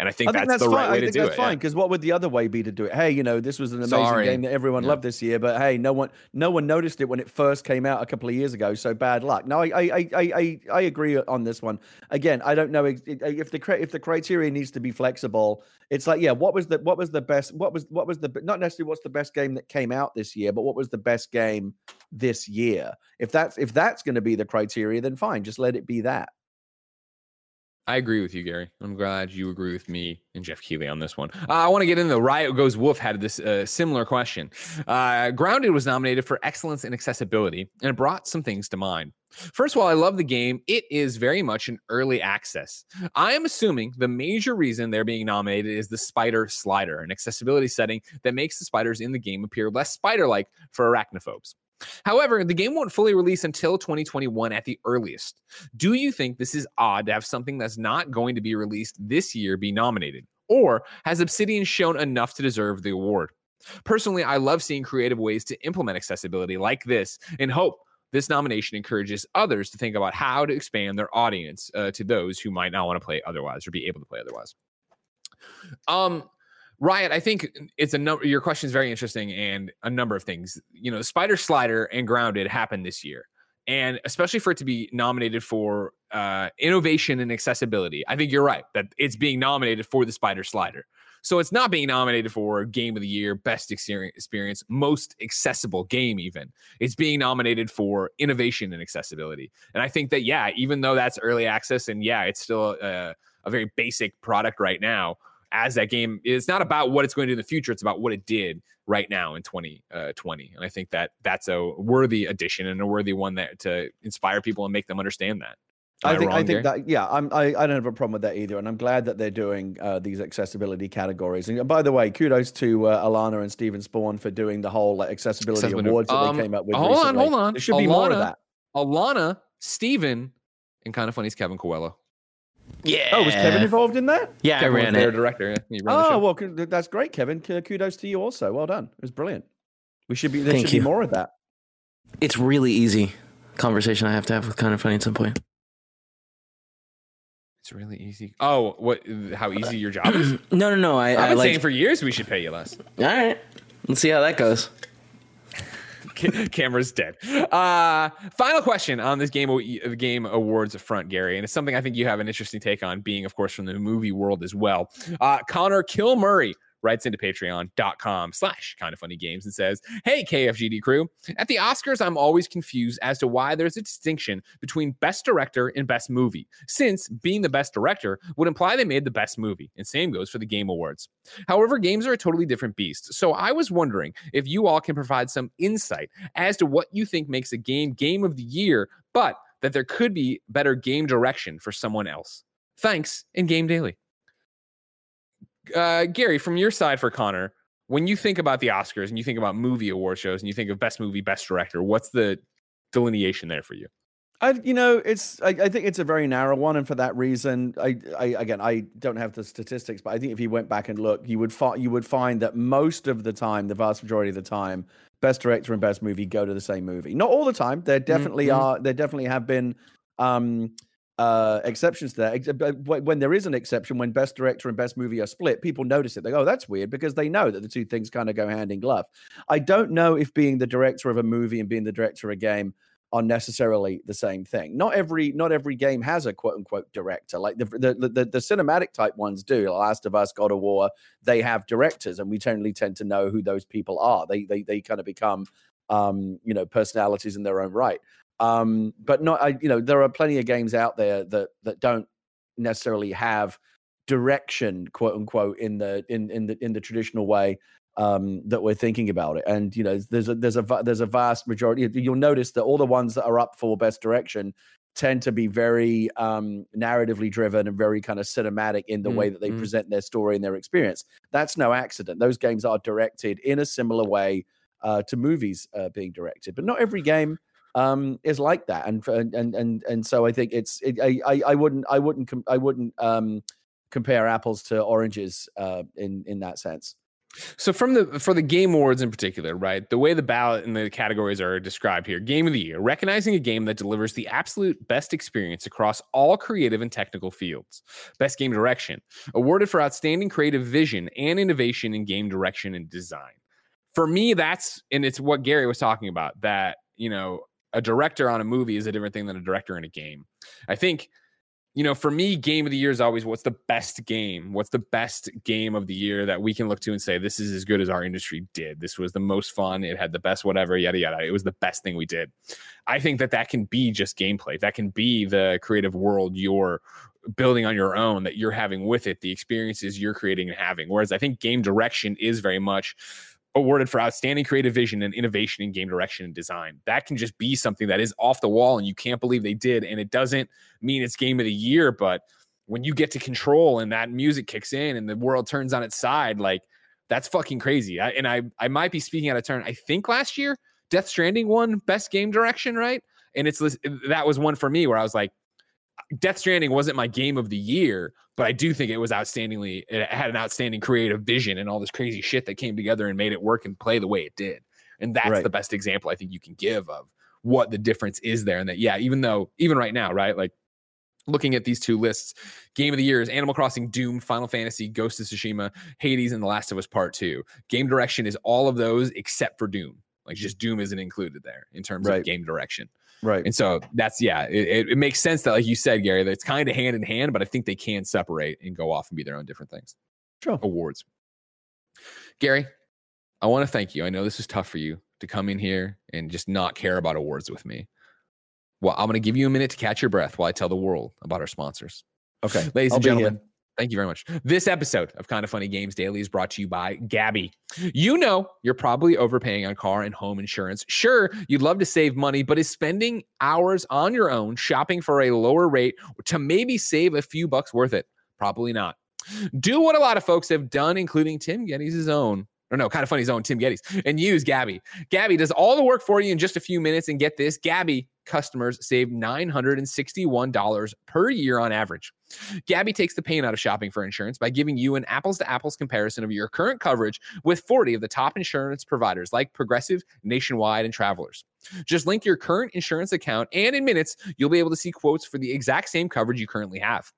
And I think, I think that's, that's the fine. right way to do it. I think that's fine, because yeah. what would the other way be to do it? Hey, you know, this was an amazing Sorry. game that everyone yeah. loved this year, but hey, no one no one noticed it when it first came out a couple of years ago, so bad luck. No, I I I I, I agree on this one. Again, I don't know if the if the criteria needs to be flexible. It's like, yeah, what was the what was the best what was what was the not necessarily what's the best game that came out this year, but what was the best game this year? If that's if that's going to be the criteria, then fine, just let it be that. I agree with you, Gary. I'm glad you agree with me and Jeff Keighley on this one. Uh, I want to get into Riot Goes Wolf had this uh, similar question. Uh, Grounded was nominated for excellence in accessibility, and it brought some things to mind. First of all, I love the game. It is very much an early access. I am assuming the major reason they're being nominated is the spider slider, an accessibility setting that makes the spiders in the game appear less spider-like for arachnophobes. However, the game won't fully release until twenty twenty-one at the earliest. Do you think this is odd to have something that's not going to be released this year be nominated? Or has Obsidian shown enough to deserve the award? Personally, I love seeing creative ways to implement accessibility like this and hope this nomination encourages others to think about how to expand their audience uh, to those who might not want to play otherwise or be able to play otherwise. Um, Riot, I think it's a number. Your question is very interesting, and a number of things. You know, Spider Slider and Grounded happened this year, and especially for it to be nominated for uh, innovation and accessibility, I think you're right that it's being nominated for the Spider Slider. So it's not being nominated for Game of the Year, Best Experience, Most Accessible Game even. It's being nominated for innovation and accessibility. And I think that, yeah, even though that's early access and, yeah, it's still a, a very basic product right now, as that game, it's not about what it's going to do in the future. It's about what it did right now in twenty twenty. And I think that that's a worthy addition and a worthy one that to inspire people and make them understand that. Am I think I, wrong, I think Gary? that yeah I'm I, I don't have a problem with that either, and I'm glad that they're doing uh, these accessibility categories. And by the way, kudos to uh, Alana and Steven Spawn for doing the whole like, accessibility, accessibility awards um, that they came up with. Hold recently. on, hold on. There should Alana, be more of that. Alana, Steven, and Kinda Funny's Kevin Coelho. Yeah. Oh, was Kevin involved in that? Yeah, Kevin I ran was their it. Director. Yeah, oh well, that's great, Kevin. Kudos to you also. Well done. It was brilliant. We should be there Thank should you. be more of that. It's really easy conversation I have to have with Kinda Funny at some point. It's really easy. Oh, what? How easy your job is? No, no, no. I, I've been I like, saying for years we should pay you less. All right, let's see how that goes. Camera's dead. Uh, final question on this game game awards front, Gary, and it's something I think you have an interesting take on, being, of course, from the movie world as well. Uh, Connor Kilmurray writes into patreon.com slash kind of funny games and says, hey, K F G D crew, at the Oscars, I'm always confused as to why there's a distinction between best director and best movie, since being the best director would imply they made the best movie. And same goes for the Game Awards. However, games are a totally different beast. So I was wondering if you all can provide some insight as to what you think makes a game game of the year, but that there could be better game direction for someone else. Thanks, and Game Daily. Uh, Gary, from your side for Connor, when you think about the Oscars and you think about movie award shows and you think of best movie, best director, what's the delineation there for you? I, you know, it's I, I think it's a very narrow one, and for that reason, I, I again, I don't have the statistics, but I think if you went back and looked, you would find you would find that most of the time, the vast majority of the time, best director and best movie go to the same movie. Not all the time. There definitely mm-hmm. are. There definitely have been. Um, Uh, exceptions to that. When there is an exception, when best director and best movie are split, people notice it. They go, oh, that's weird, because they know that the two things kind of go hand in glove. I don't know if being the director of a movie and being the director of a game are necessarily the same thing. Not every not every game has a quote unquote director. Like the the the, the cinematic type ones do. The Last of Us, God of War, they have directors, and we generally tend to know who those people are. They they they kind of become um, you know, personalities in their own right. Um, but not, I, you know, there are plenty of games out there that, that don't necessarily have direction, quote unquote, in the, in, in the, in the traditional way, um, that we're thinking about it. And, you know, there's a, there's a, there's a vast majority. You'll notice that all the ones that are up for best direction tend to be very, um, narratively driven and very kind of cinematic in the mm-hmm. way that they present their story and their experience. That's no accident. Those games are directed in a similar way, uh, to movies, uh, being directed, but not every game um is like that, and and and and so I think it's it, I I wouldn't I wouldn't com- I wouldn't um compare apples to oranges uh in in that sense. So from the for the Game Awards in particular, right, the way the ballot and the categories are described here, Game of the Year, recognizing a game that delivers the absolute best experience across all creative and technical fields. Best Game Direction, awarded for outstanding creative vision and innovation in game direction and design. For me, that's, and it's what Gary was talking about, that, you know, a director on a movie is a different thing than a director in a game. I think, you know, for me, Game of the Year is always what's the best game, what's the best game of the year that we can look to and say, this is as good as our industry did. This was the most fun. It had the best, whatever, yada, yada. It was the best thing we did. I think that that can be just gameplay. That can be the creative world you're building on your own, that you're having with it, the experiences you're creating and having. Whereas I think game direction is very much awarded for outstanding creative vision and innovation in game direction and design. That can just be something that is off the wall and you can't believe they did. And it doesn't mean it's game of the year, but when you get to Control and that music kicks in and the world turns on its side, like, that's fucking crazy. I, and I, I might be speaking out of turn. I think last year Death Stranding won best game direction, right? And it's that was one for me where I was like, Death Stranding wasn't my game of the year, but I do think it was outstandingly, it had an outstanding creative vision and all this crazy shit that came together and made it work and play the way it did. And that's right. The best example I think you can give of what the difference is there. And that, yeah, even though, even right now, right? Like, looking at these two lists, game of the year is Animal Crossing, Doom, Final Fantasy, Ghost of Tsushima, Hades, and The Last of Us Part Two. Game direction is all of those except for Doom. Like, just Doom isn't included there in terms right. of game direction. Right. And so that's, yeah, it, it makes sense that, like you said, Gary, that it's kind of hand in hand, but I think they can separate and go off and be their own different things. Sure. Awards. Gary, I want to thank you. I know this is tough for you to come in here and just not care about awards with me. Well, I'm going to give you a minute to catch your breath while I tell the world about our sponsors. Okay. Ladies I'll and gentlemen. Here. Thank you very much. This episode of Kinda Funny Games Daily is brought to you by Gabby. You know, you're probably overpaying on car and home insurance. Sure, you'd love to save money, but is spending hours on your own shopping for a lower rate to maybe save a few bucks worth it? Probably not. Do what a lot of folks have done, including Tim Gettys' own. Or no, Kinda Funny's own Tim Gettys. And use Gabby. Gabby does all the work for you in just a few minutes. And get this, Gabby customers save nine hundred sixty-one dollars per year on average. Gabby takes the pain out of shopping for insurance by giving you an apples-to-apples comparison of your current coverage with forty of the top insurance providers like Progressive, Nationwide, and Travelers. Just link your current insurance account, and in minutes, you'll be able to see quotes for the exact same coverage you currently have.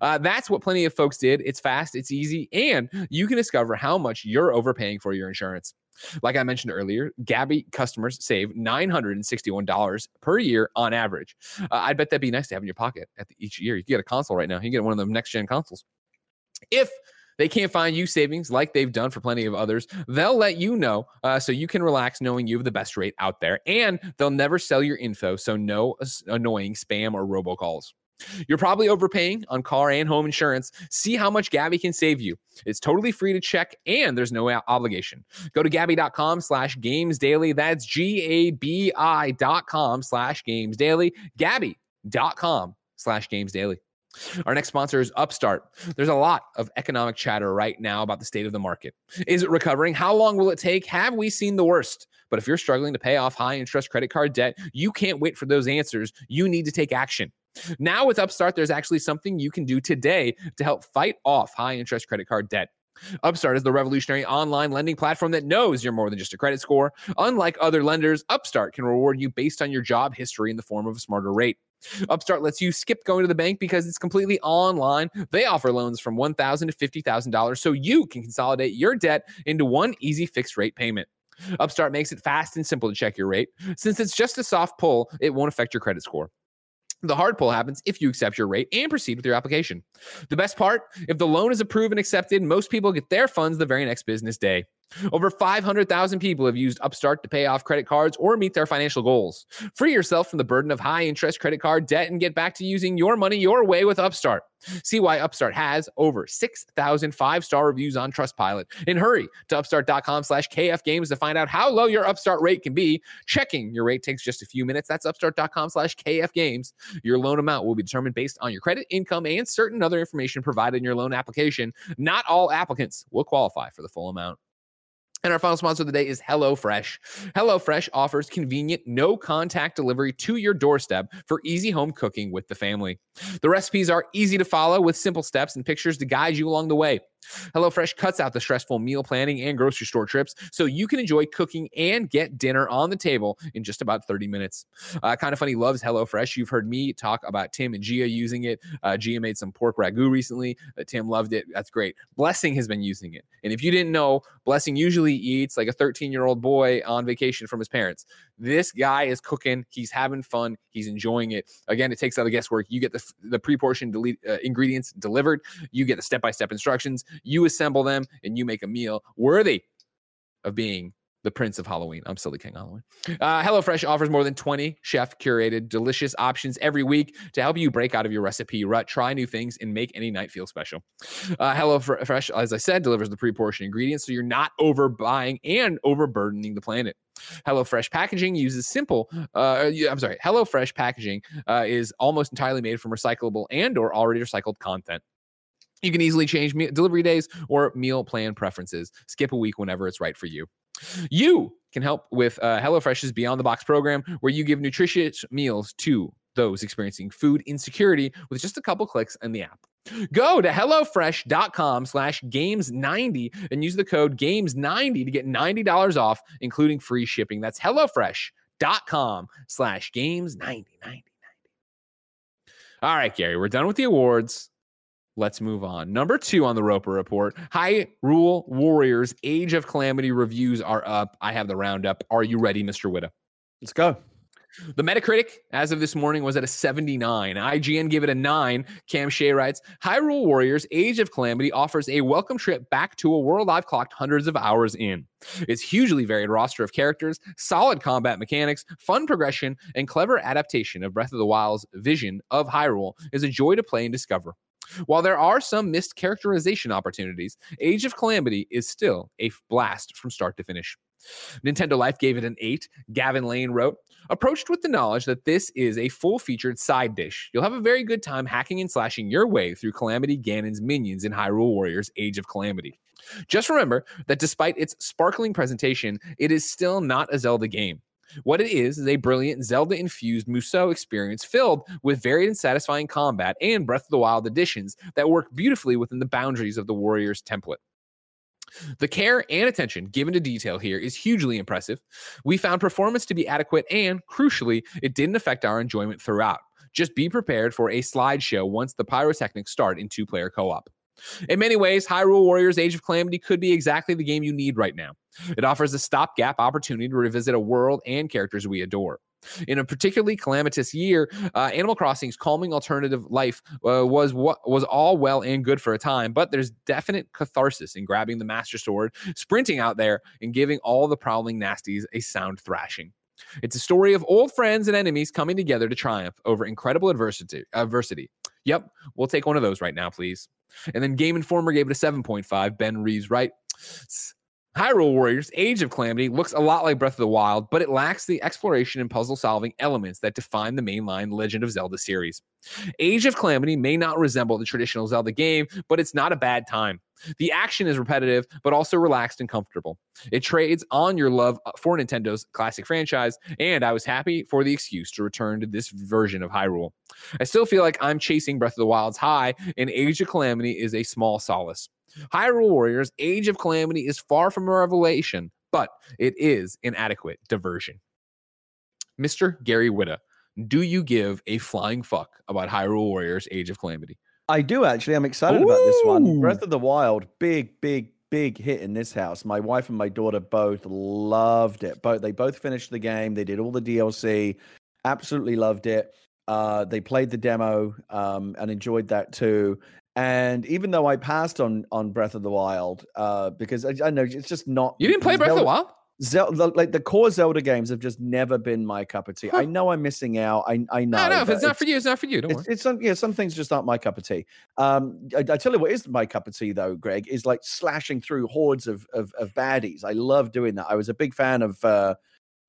Uh, that's what plenty of folks did. It's fast, it's easy, and you can discover how much you're overpaying for your insurance. Like I mentioned earlier, Gabby customers save nine hundred sixty-one dollars per year on average. Uh, I bet that'd be nice to have in your pocket at the, each year. You can get a console right now. You can get one of the next-gen consoles. If they can't find you savings like they've done for plenty of others, they'll let you know uh, so you can relax knowing you have the best rate out there. And they'll never sell your info, so no annoying spam or robocalls. You're probably overpaying on car and home insurance. See how much Gabby can save you. It's totally free to check, and there's no obligation. Go to Gabby.com slash games daily. That's G-A-B-I dot com slash games daily. Gabby.com slash games daily. Our next sponsor is Upstart. There's a lot of economic chatter right now about the state of the market. Is it recovering? How long will it take? Have we seen the worst? But if you're struggling to pay off high interest credit card debt, you can't wait for those answers. You need to take action. Now with Upstart, there's actually something you can do today to help fight off high-interest credit card debt. Upstart is the revolutionary online lending platform that knows you're more than just a credit score. Unlike other lenders, Upstart can reward you based on your job history in the form of a smarter rate. Upstart lets you skip going to the bank because it's completely online. They offer loans from one thousand dollars to fifty thousand dollars so you can consolidate your debt into one easy fixed-rate payment. Upstart makes it fast and simple to check your rate. Since it's just a soft pull, it won't affect your credit score. The hard pull happens if you accept your rate and proceed with your application. The best part, if the loan is approved and accepted, most people get their funds the very next business day. Over five hundred thousand people have used Upstart to pay off credit cards or meet their financial goals. Free yourself from the burden of high-interest credit card debt and get back to using your money your way with Upstart. See why Upstart has over six thousand five-star reviews on Trustpilot. And hurry to upstart.com slash kfgames to find out how low your Upstart rate can be. Checking your rate takes just a few minutes. That's upstart.com slash kfgames. Your loan amount will be determined based on your credit, income, and certain other information provided in your loan application. Not all applicants will qualify for the full amount. And our final sponsor of the day is HelloFresh. HelloFresh offers convenient, no-contact delivery to your doorstep for easy home cooking with the family. The recipes are easy to follow with simple steps and pictures to guide you along the way. HelloFresh cuts out the stressful meal planning and grocery store trips so you can enjoy cooking and get dinner on the table in just about thirty minutes. Uh, Kinda Funny loves HelloFresh. You've heard me talk about Tim and Gia using it. Uh, Gia made some pork ragu recently. Uh, Tim loved it. That's great. Blessing has been using it. And if you didn't know, Blessing usually eats like a thirteen-year-old boy on vacation from his parents. This guy is cooking. He's having fun. He's enjoying it. Again, it takes out the guesswork. You get the, the pre-portioned deli- uh, ingredients delivered. You get the step-by-step instructions. You assemble them, and you make a meal worthy of being The Prince of Halloween. I'm Silly King Halloween. Uh, HelloFresh offers more than twenty chef-curated, delicious options every week to help you break out of your recipe rut, try new things, and make any night feel special. Uh, HelloFresh, as I said, delivers the pre-portioned ingredients so you're not overbuying and overburdening the planet. HelloFresh packaging uses simple, uh, I'm sorry, HelloFresh packaging uh, is almost entirely made from recyclable and or already recycled content. You can easily change me- delivery days or meal plan preferences. Skip a week whenever it's right for you. You can help with uh, HelloFresh's Beyond the Box program, where you give nutritious meals to those experiencing food insecurity with just a couple clicks in the app. Go to HelloFresh.com slash Games90 and use the code Games ninety to get ninety dollars off, including free shipping. That's HelloFresh.com slash Games90. All right, Gary, we're done with the awards. Let's move on. Number two on the Roper Report, Hyrule Warriors Age of Calamity reviews are up. I have the roundup. Are you ready, Mister Whitta? Let's go. The Metacritic, as of this morning, was at a seventy-nine. I G N gave it a nine. Cam Shea writes, Hyrule Warriors Age of Calamity offers a welcome trip back to a world I've clocked hundreds of hours in. Its hugely varied roster of characters, solid combat mechanics, fun progression, and clever adaptation of Breath of the Wild's vision of Hyrule is a joy to play and discover. While there are some missed characterization opportunities, Age of Calamity is still a blast from start to finish. Nintendo Life gave it an eight. Gavin Lane wrote, approached with the knowledge that this is a full-featured side dish, you'll have a very good time hacking and slashing your way through Calamity Ganon's minions in Hyrule Warriors Age of Calamity. Just remember that despite its sparkling presentation, it is still not a Zelda game. What it is is a brilliant Zelda-infused Musou experience filled with varied and satisfying combat and Breath of the Wild additions that work beautifully within the boundaries of the Warriors template. The care and attention given to detail here is hugely impressive. We found performance to be adequate and, crucially, it didn't affect our enjoyment throughout. Just be prepared for a slideshow once the pyrotechnics start in two-player co-op. In many ways, Hyrule Warriors Age of Calamity could be exactly the game you need right now. It offers a stopgap opportunity to revisit a world and characters we adore. In a particularly calamitous year, uh, Animal Crossing's calming alternative life uh, was what was all well and good for a time, but there's definite catharsis in grabbing the Master Sword, sprinting out there, and giving all the prowling nasties a sound thrashing. It's a story of old friends and enemies coming together to triumph over incredible adversity. adversity. Yep, we'll take one of those right now, please. And then Game Informer gave it a seven point five. Ben Reeves, right? Hyrule Warriors Age of Calamity looks a lot like Breath of the Wild, but it lacks the exploration and puzzle-solving elements that define the mainline Legend of Zelda series. Age of Calamity may not resemble the traditional Zelda game, but it's not a bad time. The action is repetitive, but also relaxed and comfortable. It trades on your love for Nintendo's classic franchise, and I was happy for the excuse to return to this version of Hyrule. I still feel like I'm chasing Breath of the Wild's high, and Age of Calamity is a small solace. Hyrule Warriors Age of Calamity is far from a revelation, but it is an adequate diversion. Mister Gary Whitta, do you give a flying fuck about Hyrule Warriors Age of Calamity? I do, actually. I'm excited Ooh. about this one. Breath of the Wild, big, big, big hit in this house. My wife and my daughter both loved it. Both They both finished the game. They did all the D L C. Absolutely loved it. Uh, they played the demo um, and enjoyed that too. And even though I passed on on Breath of the Wild, uh, because I, I know it's just not... You didn't play Breath Zelda, of the Wild? Zelda, like the core Zelda games have just never been my cup of tea. Huh. I know I'm missing out. I I know. No, no, if it's not for you, it's not for you. Don't worry. It's, it's, yeah, some things just aren't my cup of tea. Um, I, I tell you what is my cup of tea, though, Greg, is like slashing through hordes of of, of baddies. I love doing that. I was a big fan of uh,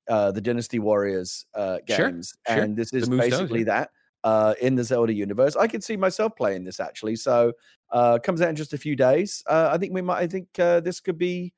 uh, the Dynasty Warriors uh, games, sure, and sure. this is basically down, yeah. that. Uh, in the Zelda universe, I could see myself playing this actually. So, uh, comes out in just a few days. Uh, I think we might. I think uh, this could be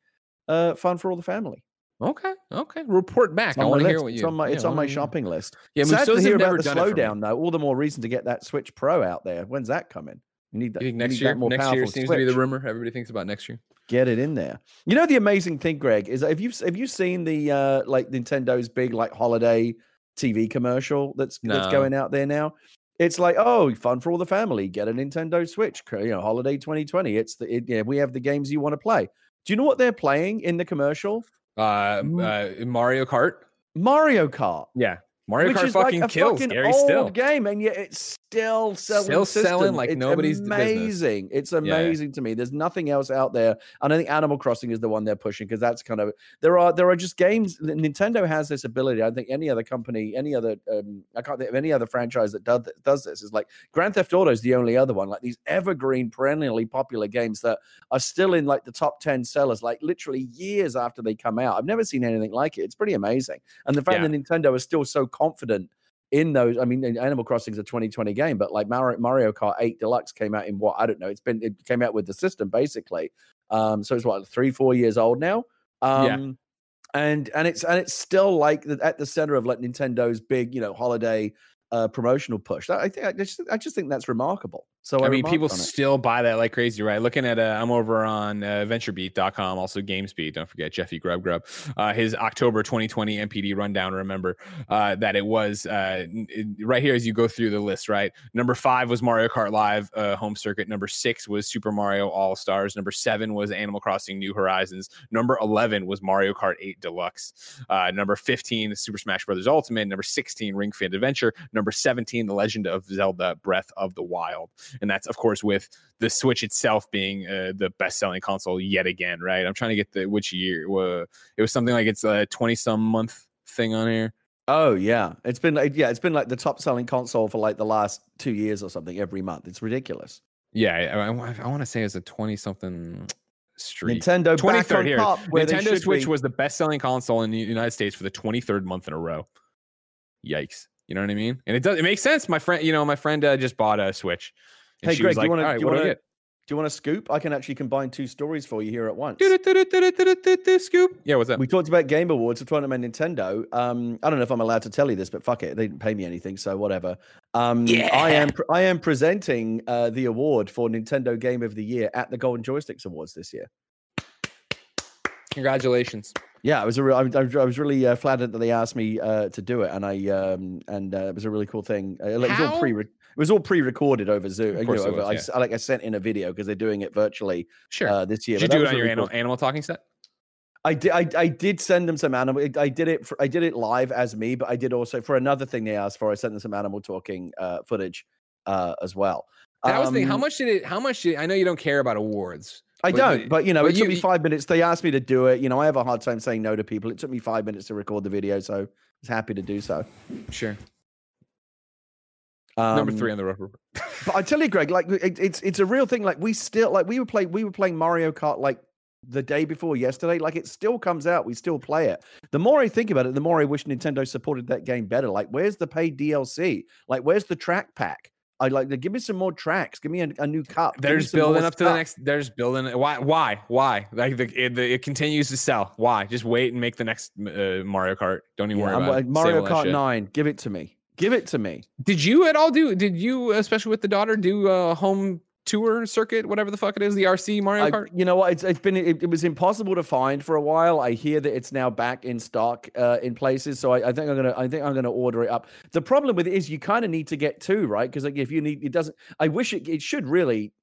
uh, fun for all the family. Okay, okay. Report back. I want to hear what you. It's on my, yeah, it's on my shopping list. Yeah, sad to hear about the slowdown though. All the more reason to get that Switch Pro out there. When's that coming? You need that. You think next year. Next year seems to be the rumor. Everybody thinks about next year. Get it in there. You know the amazing thing, Greg, is if you've have you seen the uh, like Nintendo's big like holiday T V commercial that's no. that's going out there now. It's like, oh, fun for all the family. Get a Nintendo Switch. You know, holiday twenty twenty. It's the it, yeah, we have the games you want to play. Do you know what they're playing in the commercial? Uh, uh Mario Kart. Mario Kart. Yeah. Mario Which Kart is fucking like a kills. Fucking Gary old still. game, and yet it's still selling. Still systems. selling like it's nobody's amazing. Business. It's amazing yeah. to me. There's nothing else out there, and I think Animal Crossing is the one they're pushing because that's kind of there are there are just games. Nintendo has this ability. I don't think any other company, any other, um, I can't think of any other franchise that does that does this. It's like Grand Theft Auto is the only other one. Like these evergreen, perennially popular games that are still in like the top ten sellers, like literally years after they come out. I've never seen anything like it. It's pretty amazing, and the fact yeah. that Nintendo is still so confident in those. I mean, Animal Crossing is a twenty twenty game, but like Mario, Mario Kart eight Deluxe came out in what I don't know. It's been it came out with the system basically, um, so it's what three four years old now, um, yeah. and and it's and it's still like the, at the center of like Nintendo's big you know holiday uh, promotional push. I think I just I just think that's remarkable. So I, I mean, people still buy that like crazy, right? Looking at, uh, I'm over on uh, venture beat dot com, also GameSpeed. Don't forget Jeffy Grub Grub. Uh, his October twenty twenty M P D rundown, remember uh, that it was uh, it, right here as you go through the list, right? Number five was Mario Kart Live uh, Home Circuit. Number six was Super Mario All-Stars. Number seven was Animal Crossing New Horizons. Number eleven was Mario Kart eight Deluxe. Uh, number fifteen, Super Smash Bros. Ultimate. Number sixteen, Ring Fit Adventure. Number seventeen, The Legend of Zelda Breath of the Wild. And that's, of course, with the Switch itself being uh, the best-selling console yet again, right? I'm trying to get the which year. Uh, it was something like it's a twenty-some month thing on here. Oh, yeah. It's been like, yeah, it's been like the top-selling console for like the last two years or something every month. It's ridiculous. Yeah, I, I, I want to say it's a twenty-something... Street. Nintendo twenty-third back on here. Top where Nintendo Switch be. was the best-selling console in the United States for the twenty-third month in a row. Yikes. You know what I mean? And it does. It makes sense. My friend, you know, my friend uh, just bought a Switch. And hey, Greg, like, do you want right, to do, do you want to scoop? I can actually combine two stories for you here at once. Do, do, do, do, do, do, do, scoop. Yeah, what's that? We talked about Game Awards. We're talking about Nintendo. Um, I don't know if I'm allowed to tell you this, but fuck it. They didn't pay me anything, so whatever. Um, yeah. I am I am presenting uh, the award for Nintendo Game of the Year at the Golden Joysticks Awards this year. Congratulations. Yeah, I was a real, I, I was really uh, flattered that they asked me uh, to do it, and I um, and uh, it was a really cool thing. Uh, it was all pre it was all pre-recorded over Zoom. Of course you know, it over, was, yeah. I, like I sent in a video because they're doing it virtually. Sure. Uh, this year. Did you do it on really your animal, cool. animal talking set? I did. I, I did send them some animal. I did it. For, I did it live as me, but I did also for another thing they asked for. I sent them some animal talking uh, footage uh, as well. That um, was the thing. How much did it? How much? Did, I know you don't care about awards. I but don't, you, but you know, but it you, took me five minutes. They asked me to do it. You know, I have a hard time saying no to people. It took me five minutes to record the video, so I was happy to do so. Sure. Um, Number three on the rubber. But I tell you, Greg, like it, it's it's a real thing. Like we still like we were playing we were playing Mario Kart like the day before yesterday. Like it still comes out. We still play it. The more I think about it, the more I wish Nintendo supported that game better. Like, where's the paid D L C? Like, where's the track pack? I like to give me some more tracks. Give me a, a new cup. There's building up to the next. There's building. Why? Why? Why? Like the it, the it continues to sell. Why? Just wait and make the next uh, Mario Kart. Don't even yeah, worry I'm, about it. Mario Kart nine. Give it to me. Give it to me. Did you at all do? Did you, especially with the daughter, do a home tour circuit, whatever the fuck it is, the R C Mario Kart? I, you know what? It's it's been it, it was impossible to find for a while. I hear that it's now back in stock uh, in places, so I, I think I'm gonna I think I'm gonna order it up. The problem with it is you kind of need to get two, right? Because like if you need, it doesn't. I wish it it should really.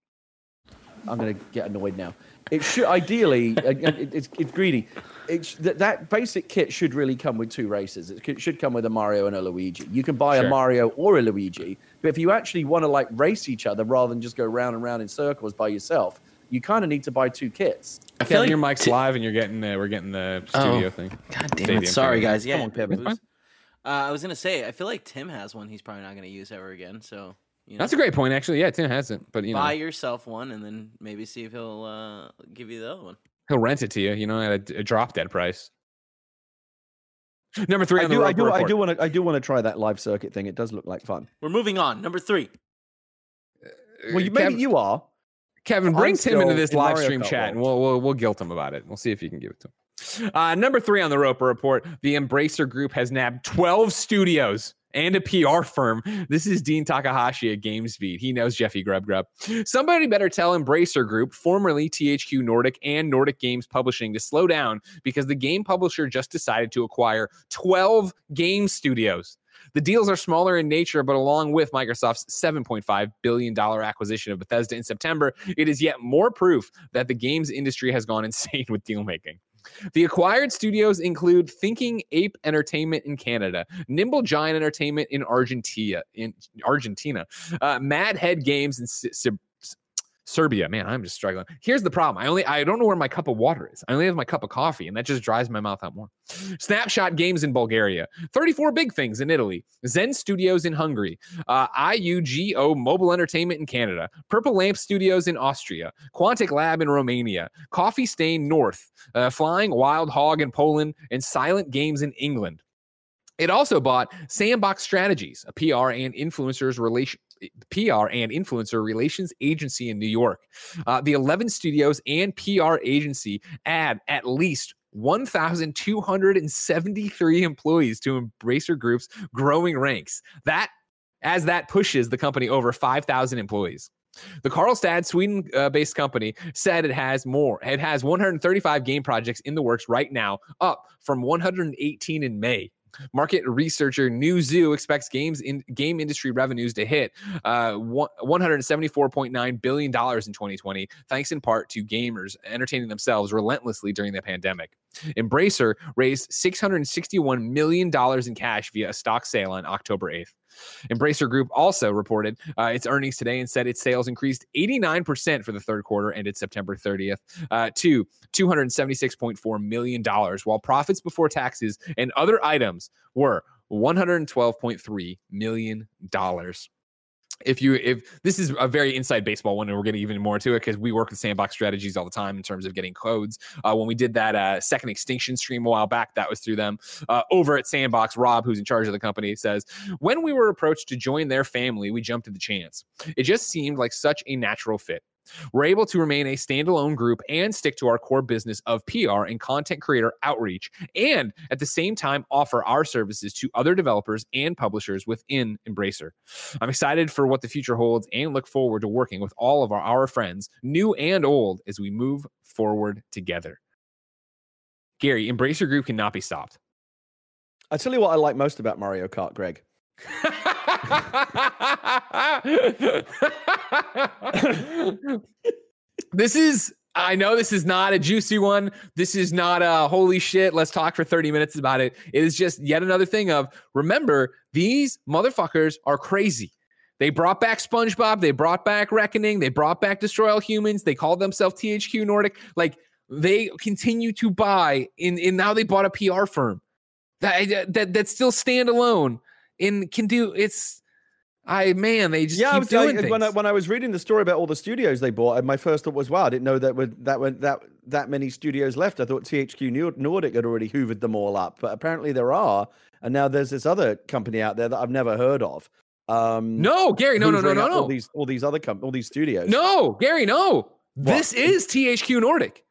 I'm gonna get annoyed now. It should ideally. it, it's it's greedy. It sh- that, that basic kit should really come with two races. It c- should come with a Mario and a Luigi. You can buy sure. a Mario or a Luigi, but if you actually want to like race each other rather than just go round and round in circles by yourself, you kind of need to buy two kits. I feel like your mic's t- live and you're getting the we're getting the studio oh, thing. God damn Stadium it! Sorry thing. guys. Yeah, come on, Pip. Uh, I was gonna say I feel like Tim has one. He's probably not gonna use ever again. So. You know, that's a great point, actually. Yeah, Tim hasn't, but you buy know. yourself one, and then maybe see if he'll uh, give you the other one. He'll rent it to you, you know, at a, a drop dead price. Number three, I on do, the I do, report. I do want to, I do want to try that live circuit thing. It does look like fun. We're moving on. Number three. Uh, well, you, maybe Kevin, you are. Kevin, bring Tim into this in live Mario stream Kart chat, world. and we'll we'll we'll guilt him about it. We'll see if you can give it to him. Uh, number three on the Roper Report: the Embracer Group has nabbed twelve studios and a P R firm. This is Dean Takahashi at GamesBeat. He knows Jeffy Grub Grub. Somebody better tell Embracer Group, formerly T H Q Nordic and Nordic Games Publishing, to slow down because the game publisher just decided to acquire twelve game studios. The deals are smaller in nature, but along with Microsoft's seven point five billion dollars acquisition of Bethesda in September, it is yet more proof that the games industry has gone insane with deal making. The acquired studios include Thinking Ape Entertainment in Canada, Nimble Giant Entertainment in Argentina, in Argentina, uh, Mad Head Games in S- S- Serbia. Man, I'm just struggling. Here's the problem. I only I don't know where my cup of water is. I only have my cup of coffee, and that just dries my mouth out more. Snapshot Games in Bulgaria, thirty-four Big Things in Italy, Zen Studios in Hungary, uh, I U G O Mobile Entertainment in Canada, Purple Lamp Studios in Austria, Quantic Lab in Romania, Coffee Stain North, uh, Flying Wild Hog in Poland, and Silent Games in England. It also bought Sandbox Strategies, a P R and influencers relation. P R and influencer relations agency in New York. Uh, the eleven studios and P R agency add at least one thousand two hundred seventy-three employees to Embracer Group's growing ranks. That, as that pushes the company over five thousand employees. The Karlstad, Sweden-based uh, company said it has more. It has one hundred thirty-five game projects in the works right now, up from one hundred eighteen in May. Market researcher New Zoo expects games in game industry revenues to hit uh, one hundred seventy-four point nine billion dollars in twenty twenty, thanks in part to gamers entertaining themselves relentlessly during the pandemic. Embracer raised six hundred sixty-one million dollars in cash via a stock sale on October eighth. Embracer Group also reported uh, its earnings today and said its sales increased eighty-nine percent for the third quarter ended September thirtieth uh, to two hundred seventy-six point four million dollars, while profits before taxes and other items were one hundred twelve point three million dollars. If you, if this is a very inside baseball one, and we're getting even more into it because we work with Sandbox Strategies all the time in terms of getting codes. Uh, when we did that uh, second Extinction stream a while back, that was through them. Uh, over at Sandbox, Rob, who's in charge of the company, says, when we were approached to join their family, we jumped at the chance. It just seemed like such a natural fit. We're able to remain a standalone group and stick to our core business of P R and content creator outreach, and at the same time offer our services to other developers and publishers within Embracer. I'm excited for what the future holds and look forward to working with all of our, our friends, new and old, as we move forward together. Gary, Embracer Group cannot be stopped. I tell you what I like most about Mario Kart, Greg. This is, I know this is not a juicy one. This is not a holy shit, let's talk for thirty minutes about it. It is just yet another thing of, remember, these motherfuckers are crazy. They brought back SpongeBob. They brought back Reckoning. They brought back Destroy All Humans. They called themselves T H Q Nordic. Like, they continue to buy, and, and now they bought a P R firm that, that that's still standalone. And can do it's, I man, they just yeah. Keep I was, doing I, things. When I when I was reading the story about all the studios they bought, my first thought was, wow, I didn't know that would that went that that many studios left. I thought T H Q Nordic had already hoovered them all up, but apparently there are, and now there's this other company out there that I've never heard of. Um, no, Gary, no, no, no, no, no. All these all these other comp- all these studios. No, Gary, no. What? This is T H Q Nordic.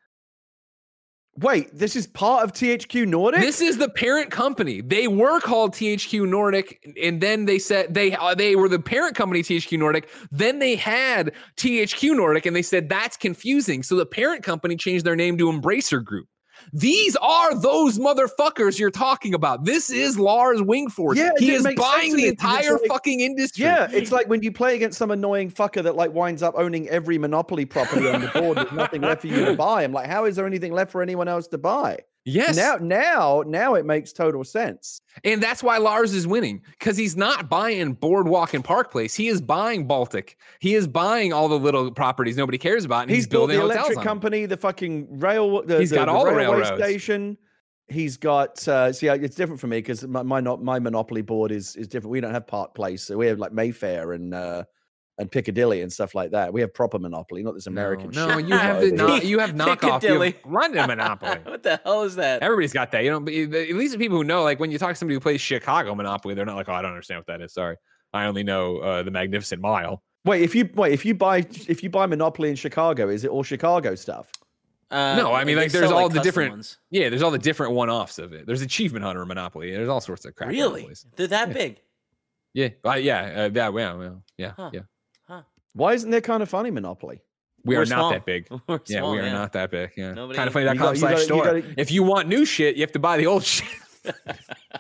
Wait, this is part of T H Q Nordic? This is the parent company. They were called T H Q Nordic, and then they said they uh, they were the parent company, T H Q Nordic. Then they had T H Q Nordic, and they said that's confusing. So the parent company changed their name to Embracer Group. These are those motherfuckers you're talking about. This is Lars Wingford. Yeah, he is buying the entire like, fucking industry. Yeah, it's like when you play against some annoying fucker that like winds up owning every Monopoly property on the board. There's nothing left for you to buy. I'm like, how is there anything left for anyone else to buy? Yes. Now, now, now it makes total sense. And that's why Lars is winning, because he's not buying Boardwalk and Park Place. He is buying Baltic. He is buying all the little properties nobody cares about. And he's, he's building the electric hotels company, the fucking rail. The, he's the, got the all the railway railroads. Station. He's got. Uh, see, it's different for me because my my, not, my Monopoly board is is different. We don't have Park Place. So we have like Mayfair and. Uh, and Piccadilly and stuff like that. We have proper Monopoly, not this American no, shit. No, you have, the, no, you have knockoff. You have London Monopoly. What the hell is that? Everybody's got that. You know, at least the people who know, like when you talk to somebody who plays Chicago Monopoly, they're not like, oh, I don't understand what that is. Sorry. I only know uh, the Magnificent Mile. Wait, if you wait, if you buy if you buy Monopoly in Chicago, is it all Chicago stuff? Uh, no, I mean, like there's all like the different ones. Yeah, there's all the different one-offs of it. There's Achievement Hunter Monopoly. There's all sorts of crap. Really? Monopolies. They're that yeah. big? Yeah. Uh, yeah. Uh, that, yeah. Yeah. Huh. Yeah. Why isn't there Kind of Funny Monopoly? We We're are small. Not that big. We're yeah, small, we are yeah. not that big. Yeah. Kind of funny dot com slash store. You gotta, if you want new shit, you have to buy the old shit.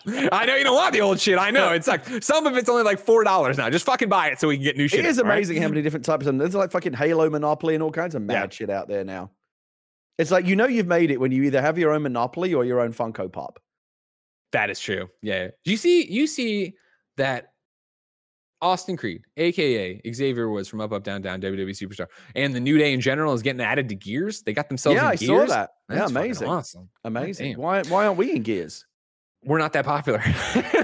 I know you don't want the old shit. I know. It's like some of it's only like four dollars now. Just fucking buy it so we can get new shit. It in, is amazing right? how many different types of. There's like fucking Halo Monopoly and all kinds of mad yeah. shit out there now. It's like, you know you've made it when you either have your own Monopoly or your own Funko Pop. That is true. Yeah. You see, you see that Austin Creed, a k a. Xavier Woods from Up, Up, Down, Down, W W E Superstar, and the New Day in general is getting added to Gears. They got themselves yeah, in I Gears. Yeah, I saw that. That's yeah, amazing. Awesome. Amazing. Why, why aren't we in Gears? We're not that popular.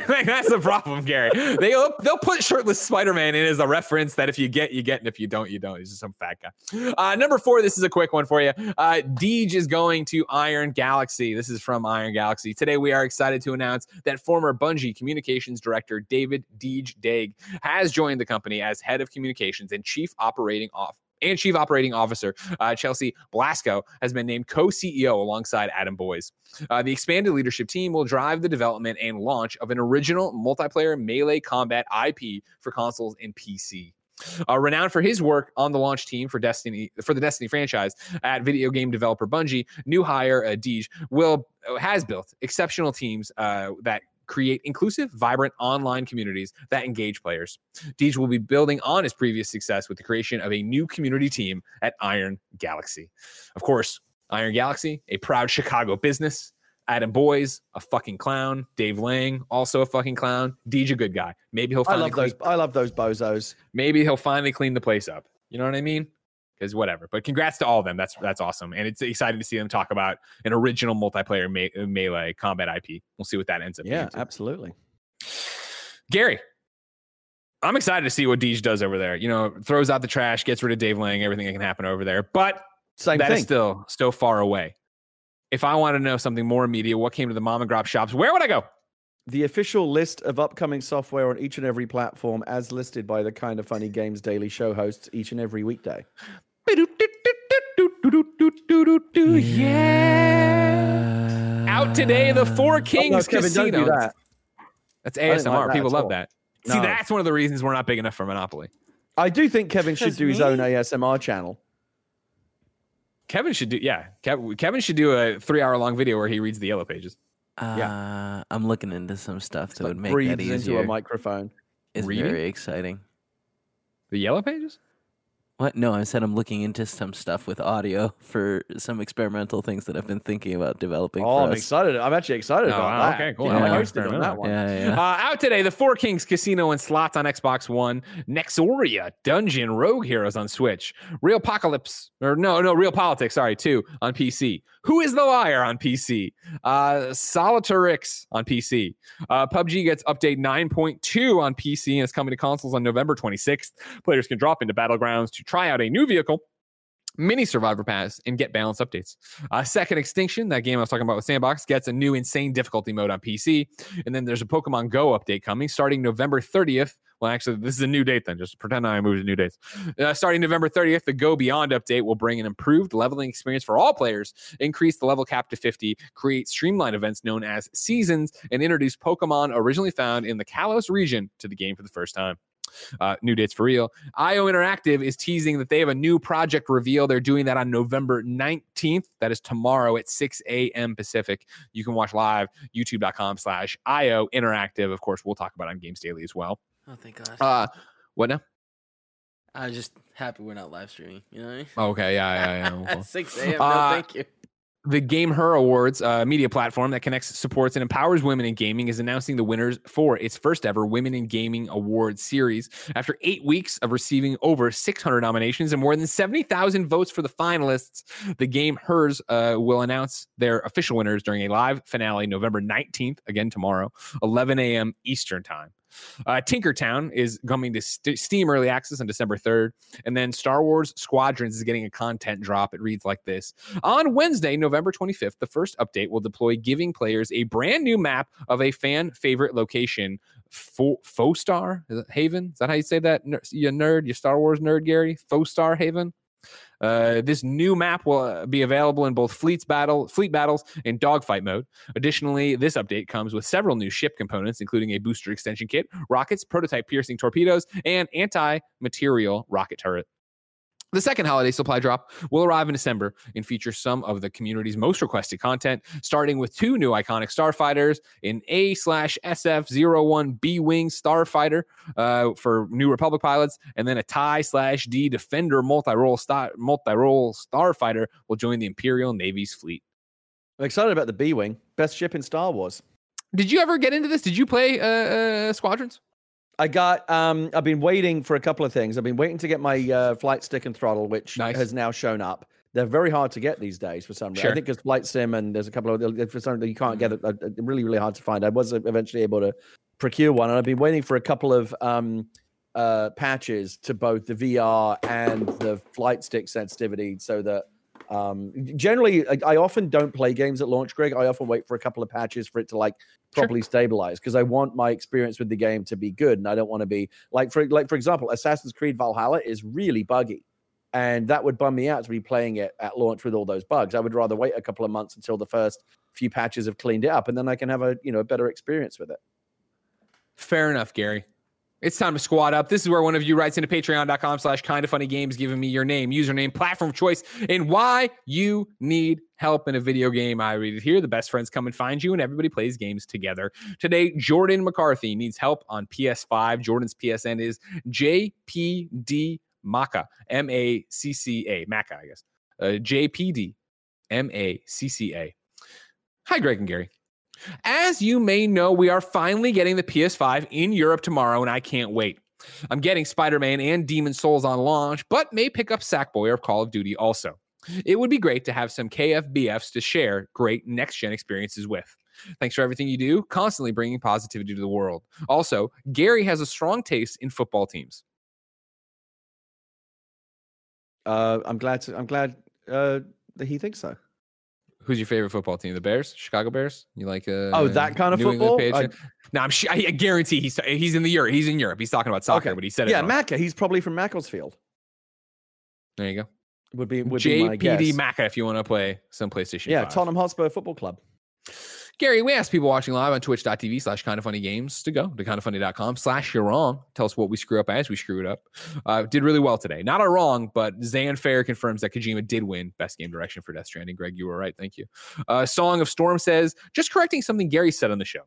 Like, that's the problem, Gary. They, they'll put shirtless Spider-Man in as a reference that if you get, you get, and if you don't, you don't. He's just some fat guy. Uh, number four, this is a quick one for you. Uh, Deej is going to Iron Galaxy. This is from Iron Galaxy. Today, we are excited to announce that former Bungie Communications Director David Deej Daig has joined the company as Head of Communications and Chief Operating Officer. and Chief Operating Officer uh, Chelsea Blasco has been named co-C E O alongside Adam Boyes. Uh, the expanded leadership team will drive the development and launch of an original multiplayer melee combat I P for consoles and P C. Uh, renowned for his work on the launch team for Destiny for the Destiny franchise at video game developer Bungie, new hire uh, Deej will has built exceptional teams uh, that create inclusive, vibrant online communities that engage players. Deej will be building on his previous success with the creation of a new community team at Iron Galaxy. Of course, Iron Galaxy, a proud Chicago business. Adam Boyes, a fucking clown. Dave Lang, also a fucking clown. Deej, a good guy. Maybe he'll finally I love clean- those. I love those bozos. Maybe he'll finally clean the place up. You know what I mean? Because whatever. But congrats to all of them. That's that's awesome. And it's exciting to see them talk about an original multiplayer me- melee combat I P. We'll see what that ends up being. Yeah, absolutely. Gary, I'm excited to see what Deej does over there. You know, throws out the trash, gets rid of Dave Lang, everything that can happen over there. But Same that thing. is still so far away. If I want to know something more immediate, what came to the mom and pop shops, where would I go? The official list of upcoming software on each and every platform as listed by the Kinda Funny Games Daily show hosts each and every weekday. Yeah. Out today, the Four Kings oh, no, Kevin, Casino. Don't do that. That's A S M R. Like that People love all. that. See, no. That's one of the reasons we're not big enough for Monopoly. I do think Kevin should do me. his own A S M R channel. Kevin should do, yeah. Kev, Kevin should do a three-hour-long video where he reads the Yellow Pages. Uh, yeah. I'm looking into some stuff that like would make that easier. Into a microphone. It's Reading? very exciting. The Yellow Pages? What? No, I said I'm looking into some stuff with audio for some experimental things that I've been thinking about developing. Oh, for I'm us. excited. I'm actually excited oh, about wow, that. Okay, cool. Yeah. I'm hosted on that one. Yeah, yeah. Uh, out today, the Four Kings Casino and Slots on Xbox One, Nexoria, Dungeon, Rogue Heroes on Switch, Real Apocalypse, or no, no, Real Politics, sorry, two on P C. Who is the Liar on P C? Uh, Solitarix on P C. Uh, P U B G gets update nine point two on P C and is coming to consoles on November twenty-sixth. Players can drop into Battlegrounds to try out a new vehicle, mini Survivor Pass, and get balance updates. Uh, Second Extinction, that game I was talking about with Sandbox, gets a new insane difficulty mode on P C. And then there's a Pokemon Go update coming starting November thirtieth. Well, actually, this is a new date then. Just pretend I moved to new dates. Uh, starting November thirtieth, the Go Beyond update will bring an improved leveling experience for all players, increase the level cap to fifty, create streamlined events known as seasons, and introduce Pokemon originally found in the Kalos region to the game for the first time. Uh, new dates for real. I O Interactive is teasing that they have a new project reveal. They're doing that on November nineteenth. That is tomorrow at six a.m. Pacific. You can watch live, youtube.com slash IO Interactive. Of course, we'll talk about it on Games Daily as well. Oh, thank God. Uh, what now? I'm just happy we're not live streaming. You know what I mean? Okay, yeah, yeah, yeah. At six a.m., uh, no, thank you. The GameHer Awards, a uh, media platform that connects, supports, and empowers women in gaming, is announcing the winners for its first ever Women in Gaming Awards series. After eight weeks of receiving over six hundred nominations and more than seventy thousand votes for the finalists, the GameHers uh, will announce their official winners during a live finale November nineteenth, again tomorrow, eleven a.m. Eastern Time. Uh, Tinkertown is coming to st- Steam Early Access on December third, and then Star Wars Squadrons is getting a content drop. It reads like this. On Wednesday, November twenty-fifth, the first update will deploy giving players a brand new map of a fan favorite location, Fo- Fostar Haven. Is that how you say that? Ner- you nerd, you Star Wars nerd, Gary? Fostar Haven? Uh, this new map will uh, be available in both fleets battle, fleet battles and dogfight mode. Additionally, this update comes with several new ship components, including a booster extension kit, rockets, prototype piercing torpedoes, and anti-material rocket turret. The second holiday supply drop will arrive in December and feature some of the community's most requested content, starting with two new iconic starfighters, an A slash S F zero one B-Wing starfighter uh, for New Republic pilots, and then a T I E slash D Defender multi-role, star- multi-role starfighter will join the Imperial Navy's fleet. I'm excited about the B-Wing, best ship in Star Wars. Did you ever get into this? Did you play uh, uh, Squadrons? I got, um, I've been waiting for a couple of things. I've been waiting to get my uh, flight stick and throttle, which nice. has now shown up. They're very hard to get these days for some reason. Sure. I think it's flight sim and there's a couple of, for some reason you can't get it. Uh, really, really hard to find. I was eventually able to procure one, and I've been waiting for a couple of um, uh, patches to both the V R and the flight stick sensitivity so that um, generally, I, I often don't play games at launch, Greg. I often wait for a couple of patches for it to like, properly sure. stabilized, because I want my experience with the game to be good, and I don't want to be like for like for example, Assassin's Creed Valhalla is really buggy, and that would bum me out to be playing it at launch with all those bugs. I would rather wait a couple of months until the first few patches have cleaned it up, and then I can have a you know a better experience with it. Fair enough, Gary. It's time to squad up. This is where one of you writes into patreon.com slash kindoffunnygames, giving me your name, username, platform choice, and why you need help in a video game. I read it here. The best friends come and find you, and everybody plays games together. Today, Jordan McCarthy needs help on P S five. Jordan's P S N is J P D Macca, M A C C A, Macca, I guess. Uh, J P D M A C C A. Hi, Greg and Gary. As you may know, we are finally getting the P S five in Europe tomorrow, and I can't wait. I'm getting Spider-Man and Demon's Souls on launch, but may pick up Sackboy or Call of Duty also. It would be great to have some K F B Fs to share great next-gen experiences with. Thanks for everything you do, constantly bringing positivity to the world. Also, Gary has a strong taste in football teams. Uh, I'm glad, to, I'm glad uh, that he thinks so. Who's your favorite football team? The Bears, Chicago Bears. You like? Uh, oh, that kind of New football. I, no, I'm. Sh- I guarantee he's he's in the Europe. He's in Europe. He's talking about soccer, okay. But he said it. Yeah, Macca. He's probably from Macclesfield. There you go. Would be would J P D Macca if you want to play some PlayStation. Yeah, five. Tottenham Hotspur Football Club. Gary, we asked people watching live on twitch.tv slash kindoffunnygames to go to kindoffunny.com slash you're wrong. Tell us what we screw up as we screw it up. Uh, did really well today. Not our wrong, but Zan Fair confirms that Kojima did win Best Game Direction for Death Stranding. Greg, you were right. Thank you. Uh, Song of Storm says, just correcting something Gary said on the show.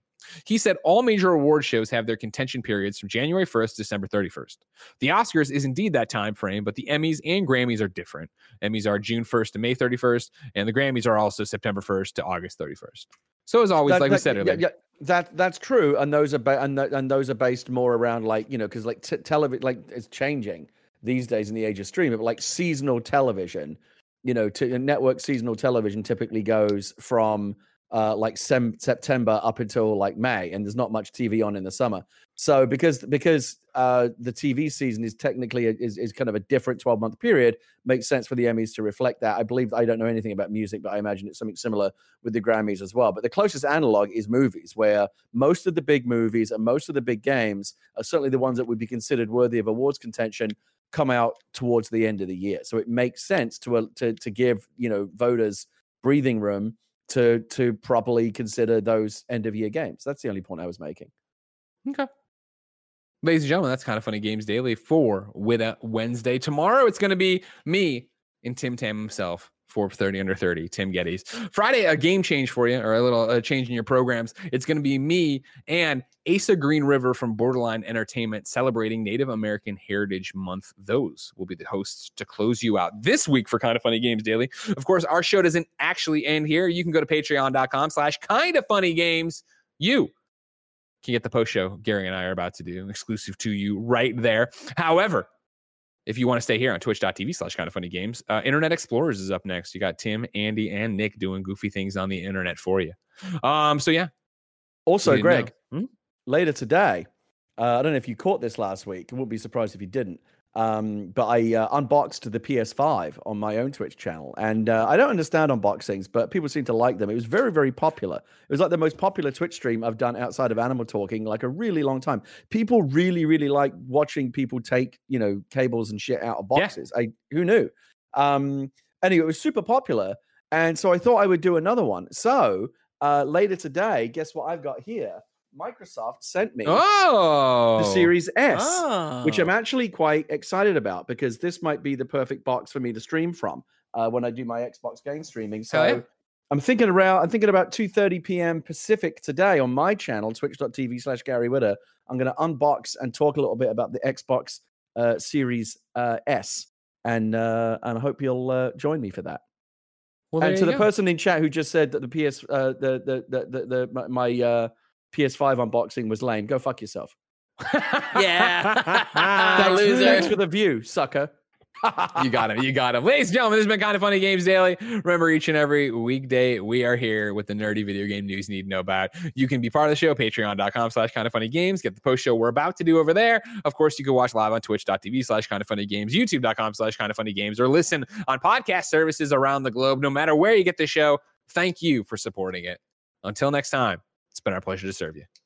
He said all major award shows have their contention periods from January first to December thirty-first. The Oscars is indeed that time frame, but the Emmys and Grammys are different. Emmys are June first to May thirty-first, and the Grammys are also September first to August thirty-first. So as always, that, like that, we said earlier, yeah, yeah, that that's true, and those are ba- and th- and those are based more around like you know because like t- television like it's changing these days in the age of streaming, but like seasonal television, you know, to network seasonal television typically goes from. Uh, like sem- September up until like May, and there's not much T V on in the summer. So because because uh, the T V season is technically a, is is kind of a different twelve-month period, makes sense for the Emmys to reflect that. I believe I don't know anything about music, but I imagine it's something similar with the Grammys as well. But the closest analog is movies, where most of the big movies and most of the big games are certainly the ones that would be considered worthy of awards contention come out towards the end of the year. So it makes sense to uh, to to give you know voters breathing room. To to properly consider those end of year games. That's the only point I was making. Okay, ladies and gentlemen, that's Kinda Funny Games Daily for Whitta Wednesday. Tomorrow it's going to be me and Tim Tam himself. four thirty under thirty, Tim Geddes. Friday, a game change for you, or a little uh, change in your programs. It's going to be me and Asa Green River from Borderline Entertainment celebrating Native American Heritage Month. Those will be the hosts to close you out this week for Kinda Funny Games Daily. Of course, our show doesn't actually end here. You can go to patreon.com slash Kinda Funny Games. You can get the post show Gary and I are about to do exclusive to you right there. However, if you want to stay here on twitch.tv slash kind of funny games, uh, Internet Explorers is up next. You got Tim, Andy, and Nick doing goofy things on the internet for you. Um, so, yeah. Also, Greg, hmm? later today, uh, I don't know if you caught this last week. I wouldn't be surprised if you didn't. Um, but I uh, unboxed the P S five on my own Twitch channel. And uh, I don't understand unboxings, but people seem to like them. It was very, very popular. It was like the most popular Twitch stream I've done outside of Animal Talking like a really long time. People really, really like watching people take, you know, cables and shit out of boxes. Yeah. I who knew? Um, anyway, it was super popular. And so I thought I would do another one. So uh, later today, guess what I've got here? Microsoft sent me oh. the Series S, oh. which I'm actually quite excited about because this might be the perfect box for me to stream from uh, when I do my Xbox game streaming. So okay. I'm thinking around, I'm thinking about two thirty p.m. Pacific today on my channel, twitch dot t v slash Gary Whitta. I'm going to unbox and talk a little bit about the Xbox uh, Series uh, S, and uh, and I hope you'll uh, join me for that. Well, and to the go. person in chat who just said that the P S, uh, the, the the the the my uh, P S five unboxing was lame, go fuck yourself. Yeah, thanks, loser. Thanks for the view, sucker. You got him. You got him. Ladies and gentlemen, this has been Kinda Funny Games Daily. Remember, each and every weekday, we are here with the nerdy video game news you need to know about. You can be part of the show, patreon dot com slash Kinda Funny Games. Get the post show we're about to do over there. Of course, you can watch live on twitch dot t v slash Kinda Funny Games, youtube dot com slash Kinda Funny Games, or listen on podcast services around the globe. No matter where you get the show, thank you for supporting it. Until next time, it's been our pleasure to serve you.